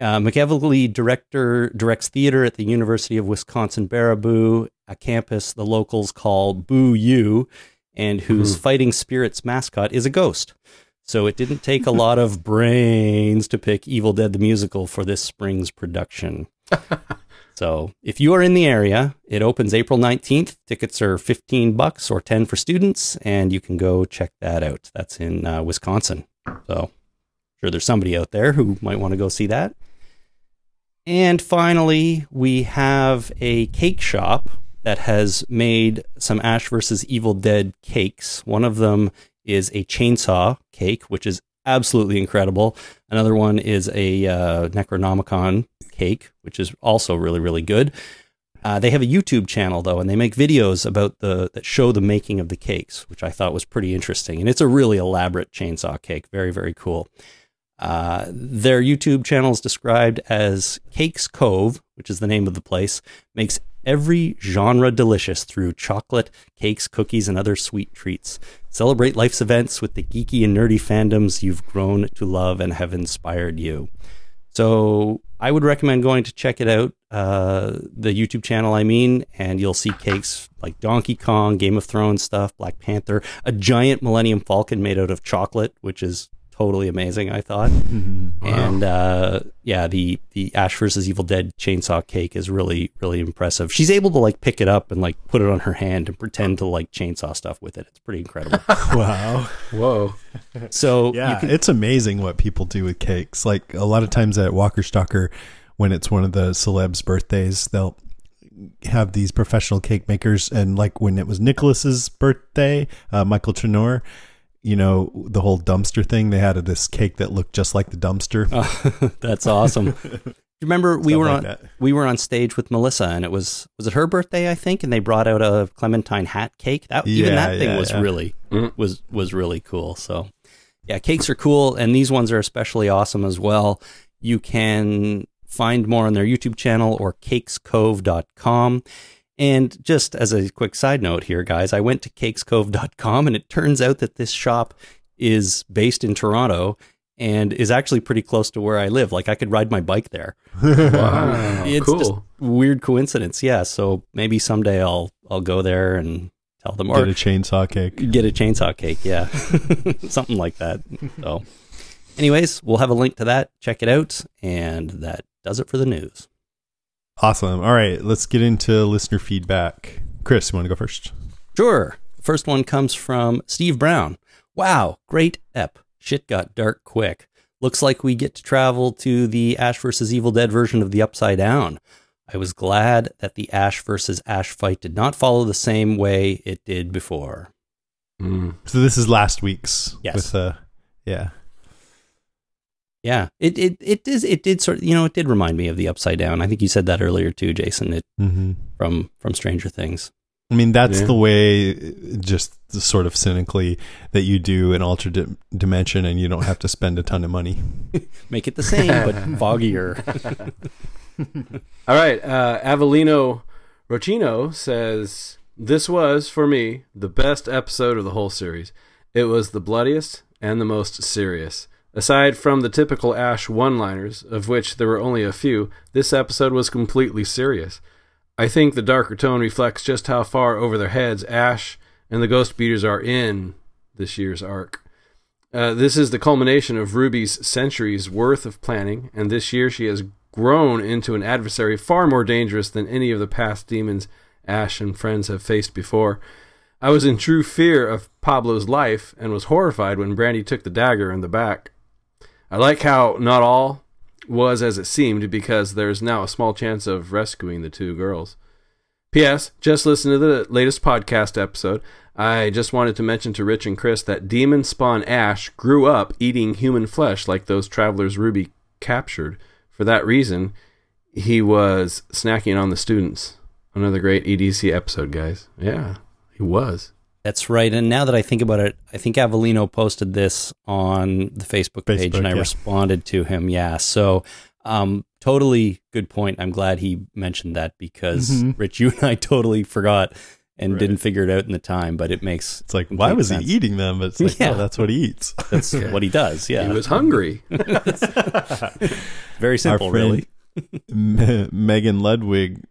McEvely directs theater at the University of Wisconsin-Baraboo, a campus the locals call Boo U, and whose fighting spirits mascot is a ghost. So it didn't take a lot of brains to pick Evil Dead the Musical for this spring's production. So if you are in the area, it opens April 19th. Tickets are $15 or $10 for students, and you can go check that out. That's in Wisconsin. So I'm sure there's somebody out there who might want to go see that. And finally, we have a cake shop that has made some Ash versus Evil Dead cakes. One of them is a chainsaw cake, which is absolutely incredible. Another one is a Necronomicon cake, which is also really, really good. They have a YouTube channel, though, and they make videos about that show the making of the cakes, which I thought was pretty interesting. And it's a really elaborate chainsaw cake. Very, very cool. Their YouTube channel is described as Cakes Cove, which is the name of the place, makes every genre delicious through chocolate, cakes, cookies, and other sweet treats. Celebrate life's events with the geeky and nerdy fandoms you've grown to love and have inspired you. So I would recommend going to check it out, the YouTube channel, I mean, and you'll see cakes like Donkey Kong, Game of Thrones stuff, Black Panther, a giant Millennium Falcon made out of chocolate, which is totally amazing, I thought. Wow. And yeah, the Ash versus Evil Dead chainsaw cake is really, really impressive. She's able to like pick it up and like put it on her hand and pretend to like chainsaw stuff with it. It's pretty incredible. Wow. Whoa. So yeah, it's amazing what people do with cakes. Like a lot of times at Walker Stalker, when it's one of the celebs' birthdays, they'll have these professional cake makers. And like when it was Nicholas's birthday, Michael Trenor, you know, the whole dumpster thing, they had this cake that looked just like the dumpster. Oh, that's awesome. Remember we were on stage with Melissa, and it was it her birthday, I think, and they brought out a clementine hat cake. That was really cool. So yeah, cakes are cool, and these ones are especially awesome as well. You can find more on their YouTube channel or cakescove.com. And just as a quick side note here, guys, I went to cakescove.com, and it turns out that this shop is based in Toronto and is actually pretty close to where I live. Like, I could ride my bike there. Wow. It's cool. Just weird coincidence. Yeah. So maybe someday I'll go there and tell them. Get a chainsaw cake. Get a chainsaw cake. Yeah. Something like that. So anyways, we'll have a link to that. Check it out. And that does it for the news. Awesome. All right, let's get into listener feedback. Chris, you want to go first? Sure. The first one comes from Steve Brown. Wow, great ep. Shit got dark quick. Looks like we get to travel to the Ash versus Evil Dead version of the Upside Down. I was glad that the Ash versus Ash fight did not follow the same way it did before. Mm. So this is last week's. Yes. With, yeah. Yeah, it did sort of, you know, it did remind me of the Upside Down. I think you said that earlier too, Jason, from Stranger Things. I mean, that's the way, just sort of cynically, that you do an alternate dimension and you don't have to spend a ton of money. Make it the same, but foggier. All right. Avellino Rochino says, this was, for me, the best episode of the whole series. It was the bloodiest and the most serious. Aside from the typical Ash one-liners, of which there were only a few, this episode was completely serious. I think the darker tone reflects just how far over their heads Ash and the Ghost Beaters are in this year's arc. This is the culmination of Ruby's centuries' worth of planning, and this year she has grown into an adversary far more dangerous than any of the past demons Ash and friends have faced before. I was in true fear of Pablo's life and was horrified when Brandy took the dagger in the back. I like how not all was as it seemed, because there's now a small chance of rescuing the two girls. P.S. Just listen to the latest podcast episode. I just wanted to mention to Rich and Chris that Demon Spawn Ash grew up eating human flesh like those travelers Ruby captured. For that reason, he was snacking on the students. Another great EDC episode, guys. Yeah, he was. That's right. And now that I think about it, I think Avellino posted this on the Facebook page, and I responded to him. Yeah. So totally good point. I'm glad he mentioned that, because Rich, you and I totally forgot and didn't figure it out in the time, but it makes It's like, why was he eating them? It's like, oh, that's what he eats. That's what he does. Yeah. He was hungry. Very simple, really. Megan Ludwig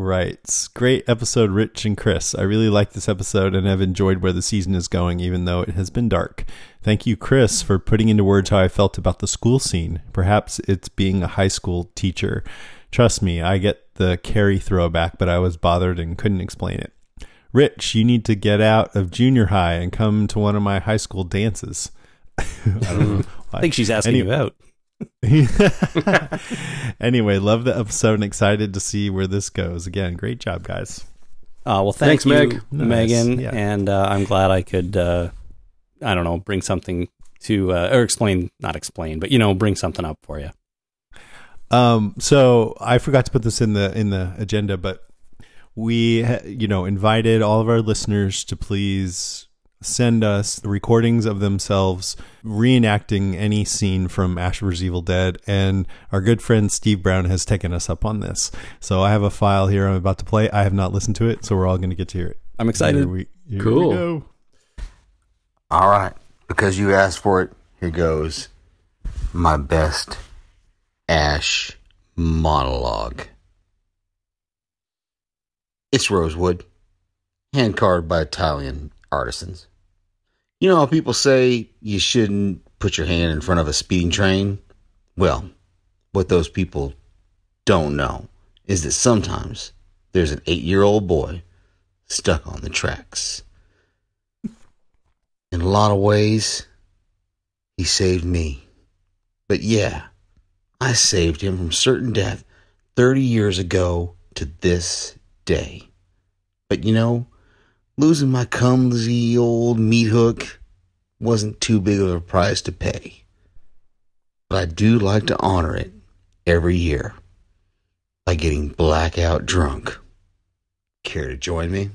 writes, great episode, Rich and Chris. I really like this episode and have enjoyed where the season is going, even though it has been dark. Thank you, Chris, for putting into words how I felt about the school scene. Perhaps it's being a high school teacher. Trust me, I get the Carrie throwback, but I was bothered and couldn't explain it. Rich, you need to get out of junior high and come to one of my high school dances. I don't know. I think she's asking you out. Anyway, love the episode and excited to see where this goes. Again, great job, guys. Well, thanks, Megan. Nice. Yeah. And I'm glad I could, I don't know, bring something to, or explain, not explain, but, you know, bring something up for you. So I forgot to put this in the agenda, but we, invited all of our listeners to please send us recordings of themselves reenacting any scene from Ash versus Evil Dead, and our good friend Steve Brown has taken us up on this. So I have a file here I'm about to play. I have not listened to it, so we're all going to get to hear it. I'm excited. Here we go. All right. Because you asked for it, here goes my best Ash monologue. It's Rosewood, hand carved by Italian artisans. You know how people say you shouldn't put your hand in front of a speeding train? Well, what those people don't know is that sometimes there's an 8-year-old boy stuck on the tracks. In a lot of ways, he saved me. But yeah, I saved him from certain death 30 years ago to this day. But losing my clumsy old meat hook wasn't too big of a price to pay. But I do like to honor it every year by getting blackout drunk. Care to join me?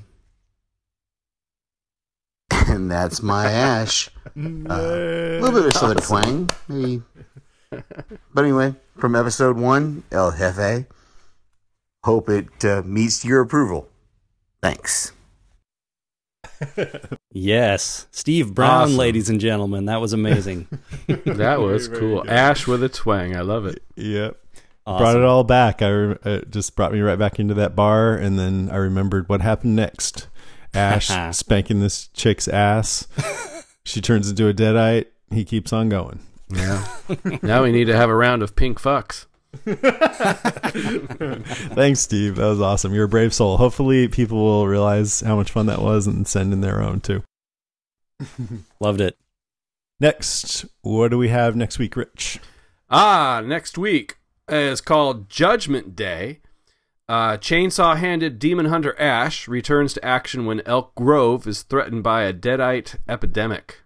And that's my Ash. A little bit of Southern twang, maybe. But anyway, from episode 1, El Jefe. Hope it meets your approval. Thanks. Yes, Steve Brown, awesome. Ladies and gentlemen, that was amazing. That was cool. Good. Ash with a twang, I love it. Yep, awesome. Brought it all back. It just brought me right back into that bar, and then I remembered what happened next. Ash spanking this chick's ass. She turns into a deadite. He keeps on going. Yeah. Now we need to have a round of pink fucks. Thanks, Steve. That was awesome. You're a brave soul. Hopefully people will realize how much fun that was and send in their own too. Loved it. Next, what do we have next week, Rich? Next week is called Judgment Day. Chainsaw-handed demon hunter Ash returns to action when Elk Grove is threatened by a deadite epidemic.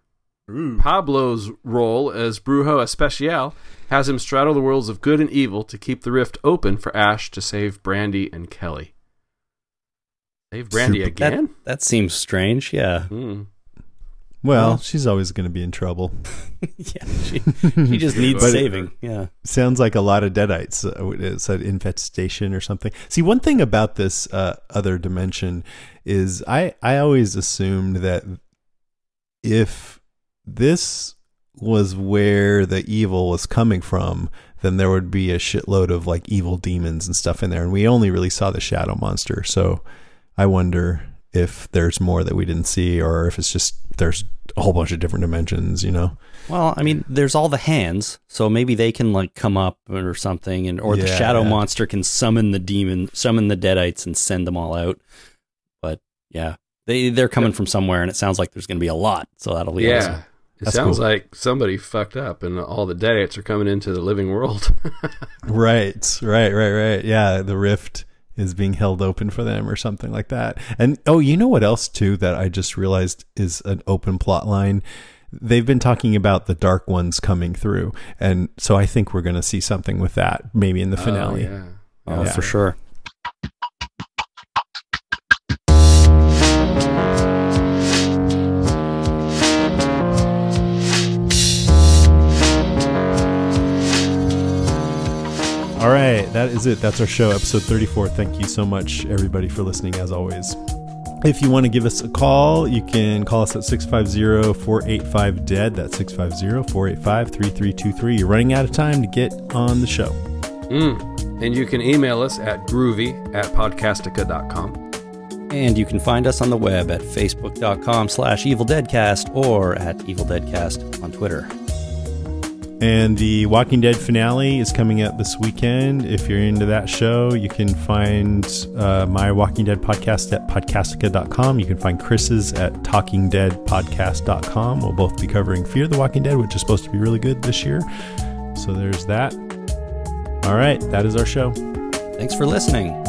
Ooh. Pablo's role as Brujo Especial has him straddle the worlds of good and evil to keep the rift open for Ash to save Brandy and Kelly. Save Brandy again? That seems strange, yeah. Mm. Well, she's always going to be in trouble. Yeah, she just needs saving. Yeah, sounds like a lot of deadites. It's an infestation or something. See, one thing about this other dimension is I always assumed that if this was where the evil was coming from, then there would be a shitload of like evil demons and stuff in there. And we only really saw the shadow monster. So I wonder if there's more that we didn't see, or if it's just, there's a whole bunch of different dimensions, Well, I mean, there's all the hands, so maybe they can like come up or something, or the shadow monster can summon the demon, summon the deadites and send them all out. But yeah, they're coming from somewhere, and it sounds like there's going to be a lot. So that'll be awesome. It sounds like somebody fucked up and all the deadites are coming into the living world. Right. Yeah, the rift is being held open for them or something like that. And, you know what else, too, that I just realized is an open plot line? They've been talking about the dark ones coming through. And so I think we're going to see something with that, maybe in the finale. Oh, yeah. For sure. All right, that is it. That's our show, episode 34. Thank you so much, everybody, for listening, as always. If you want to give us a call, you can call us at 650-485-DEAD. That's 650-485-3323. You're running out of time to get on the show. And you can email us at groovy@podcastica.com. And you can find us on the web at facebook.com/EvilDeadCast or at EvilDeadCast on Twitter. And the Walking Dead finale is coming out this weekend. If you're into that show, you can find my Walking Dead podcast at podcastica.com. You can find Chris's at talkingdeadpodcast.com. We'll both be covering Fear the Walking Dead, which is supposed to be really good this year. So there's that. All right, that is our show. Thanks for listening.